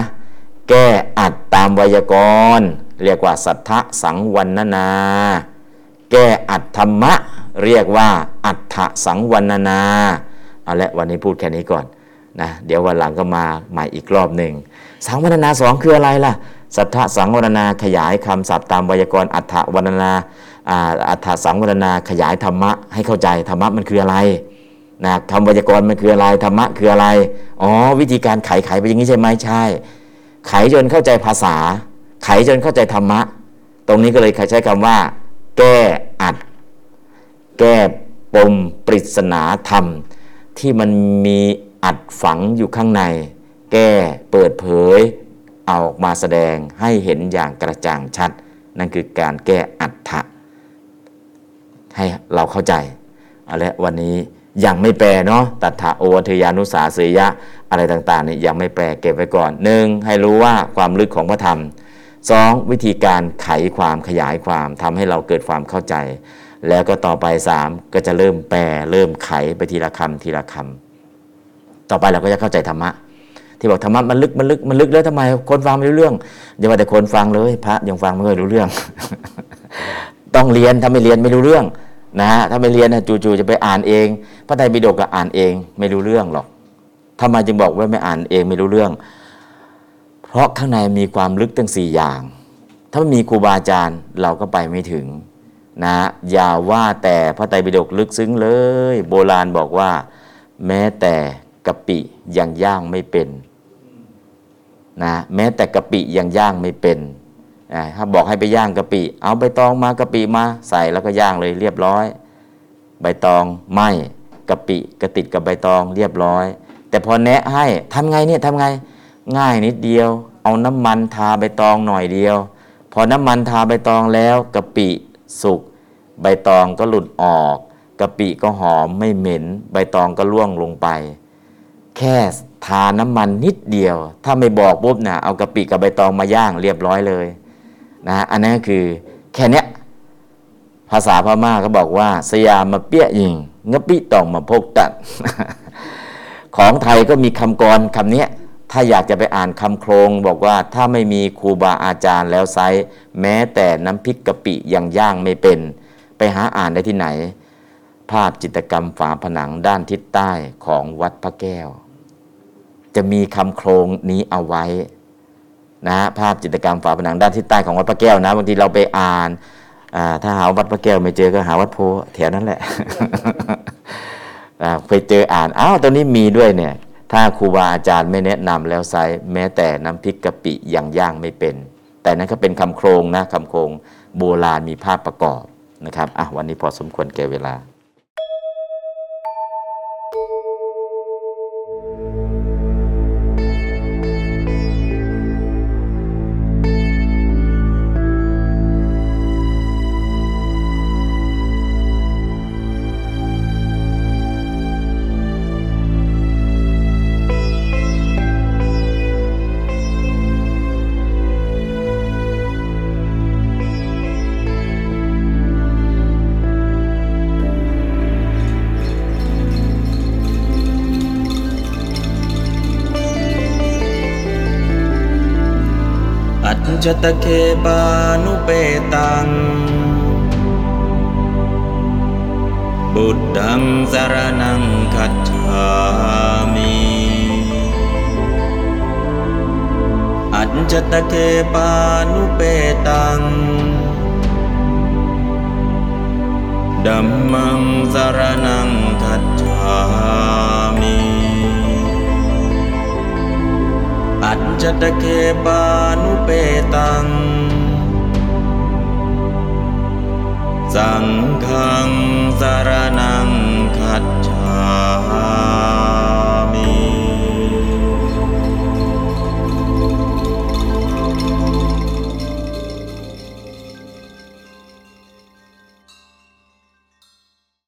แก้อัดตามไวยากรณ์เรียกว่าสัทธะสังวรณนาแก้อัดธรรมะเรียกว่าอัฏฐสังวรณนาเอาละวันนี้พูดแค่นี้ก่อนนะเดี๋ยววันหลังก็มาใหม่อีกรอบหนึ่งสังวรณนาสองคืออะไรล่ะสัทธะสังวรณนาขยายคำศัพท์ตามไวยากรณ์อัฏฐวรณนาอัฏฐสังวรณนาขยายธรรมะให้เข้าใจธรรมะมันคืออะไรนะคำไวยากรณ์มันคืออะไรธรรมะคืออะไรอ๋อวิธีการไขไปอย่างนี้ใช่ไหมใช่ไขจนเข้าใจภาษาไขจนเข้าใจธรรมะตรงนี้ก็เลยใช้คำว่าแก้อัดแก้ปมปริศนาธรรมที่มันมีอัดฝังอยู่ข้างในแก้เปิดเผยเอาออกมาแสดงให้เห็นอย่างกระจ่างชัดนั่นคือการแก้อัฏฐะให้เราเข้าใจเอาละวันนี้ยังไม่แปลเนาะตัฏฐโอวัทยานุสาเสยะอะไรต่างๆนี่ยังไม่แปลเก็บไว้ก่อนหนึ่งให้รู้ว่าความลึกของพระธรรมสองวิธีการไขความขยายความทำให้เราเกิดความเข้าใจแล้วก็ต่อไปสามก็จะเริ่มแปลเริ่มไขไปทีละคำทีละคำต่อไปเราก็จะเข้าใจธรรมะที่บอกธรรมะมันลึกแล้วทำไมคนฟังไม่รู้เรื่องอย่าว่าแต่คนฟังเลยพระยังฟังไม่ค่อยรู้เรื่อง ต้องเรียนถ้าไม่เรียนไม่รู้เรื่องนะฮะถ้าไม่เรียนนะจู่ๆจะไปอ่านเองพระไตรปิฎกก็อ่านเองไม่รู้เรื่องหรอกทำไมจึงบอกว่าไม่อ่านเองไม่รู้เรื่องเพราะข้างในมีความลึกตั้งสี่อย่างถ้าไม่มีครูบาอาจารย์เราก็ไปไม่ถึงนะอย่าว่าแต่พระไตรปิฎกลึกซึ้งเลยโบราณบอกว่าแม้แต่กะปิยังย่างไม่เป็นนะแม้แต่กะปิยังย่างไม่เป็นถ้าบอกให้ไปย่างกะปิเอาใบตองมากะปิมาใส่แล้วก็ย่างเลยเรียบร้อยใบตองไหม้กะปิกระติดกับใบตองเรียบร้อยแต่พอแนะให้ทำไงเนี่ยทำไงง่ายนิดเดียวเอาน้ำมันทาใบตองหน่อยเดียวพอน้ำมันทาใบตองแล้วกะปิสุกใบตองก็หลุดออกกะปิก็หอมไม่เหม็นใบตองก็ร่วงลงไปแค่ทาน้ำมันนิดเดียวถ้าไม่บอกปุ๊บนะเอากะปิกับใบตองมาย่างเรียบร้อยเลยนะอันนั้นคือแค่เนี้ยภาษาพม่าก็บอกว่าสยามมาเปี้ยยิงงะปิตองมาพกตัด ของไทยก็มีคำกรคำเนี้ยถ้าอยากจะไปอ่านคำโครงบอกว่าถ้าไม่มีครูบาอาจารย์แล้วไซแม้แต่น้ำพริกกะปิยังย่างไม่เป็นไปหาอ่านได้ที่ไหนภาพจิตรกรรมฝาผนังด้านทิศใต้ของวัดพระแก้วจะมีคำโครงนี้เอาไว้นะภาพจิตรกรรมฝาผนังด้านทิศใต้ของวัดพระแก้วนะบางทีเราไปอ่านถ้าหาวัดพระแก้วไม่เจอก็หาวัดโพแถวนั้นแหละ ไปเจออ่านอ้าวตรงนี้มีด้วยเนี่ยถ้าครูบาอาจารย์ไม่แนะนำแล้วไซแม้แต่น้ำพริกกะปิยังย่างไม่เป็นแต่นั่นก็เป็นคำโครงนะคำโครงโบราณมีภาพประกอบนะครับวันนี้พอสมควรแก่เวลาจตเคปานุเปตัง บุตตังสรณังคัจฉามิอัจจตเทปานุเปตังธัมมังสรณังคัจฉามิอัจจตเทปานุเปตังสังฆังสรณังคัจฉามิ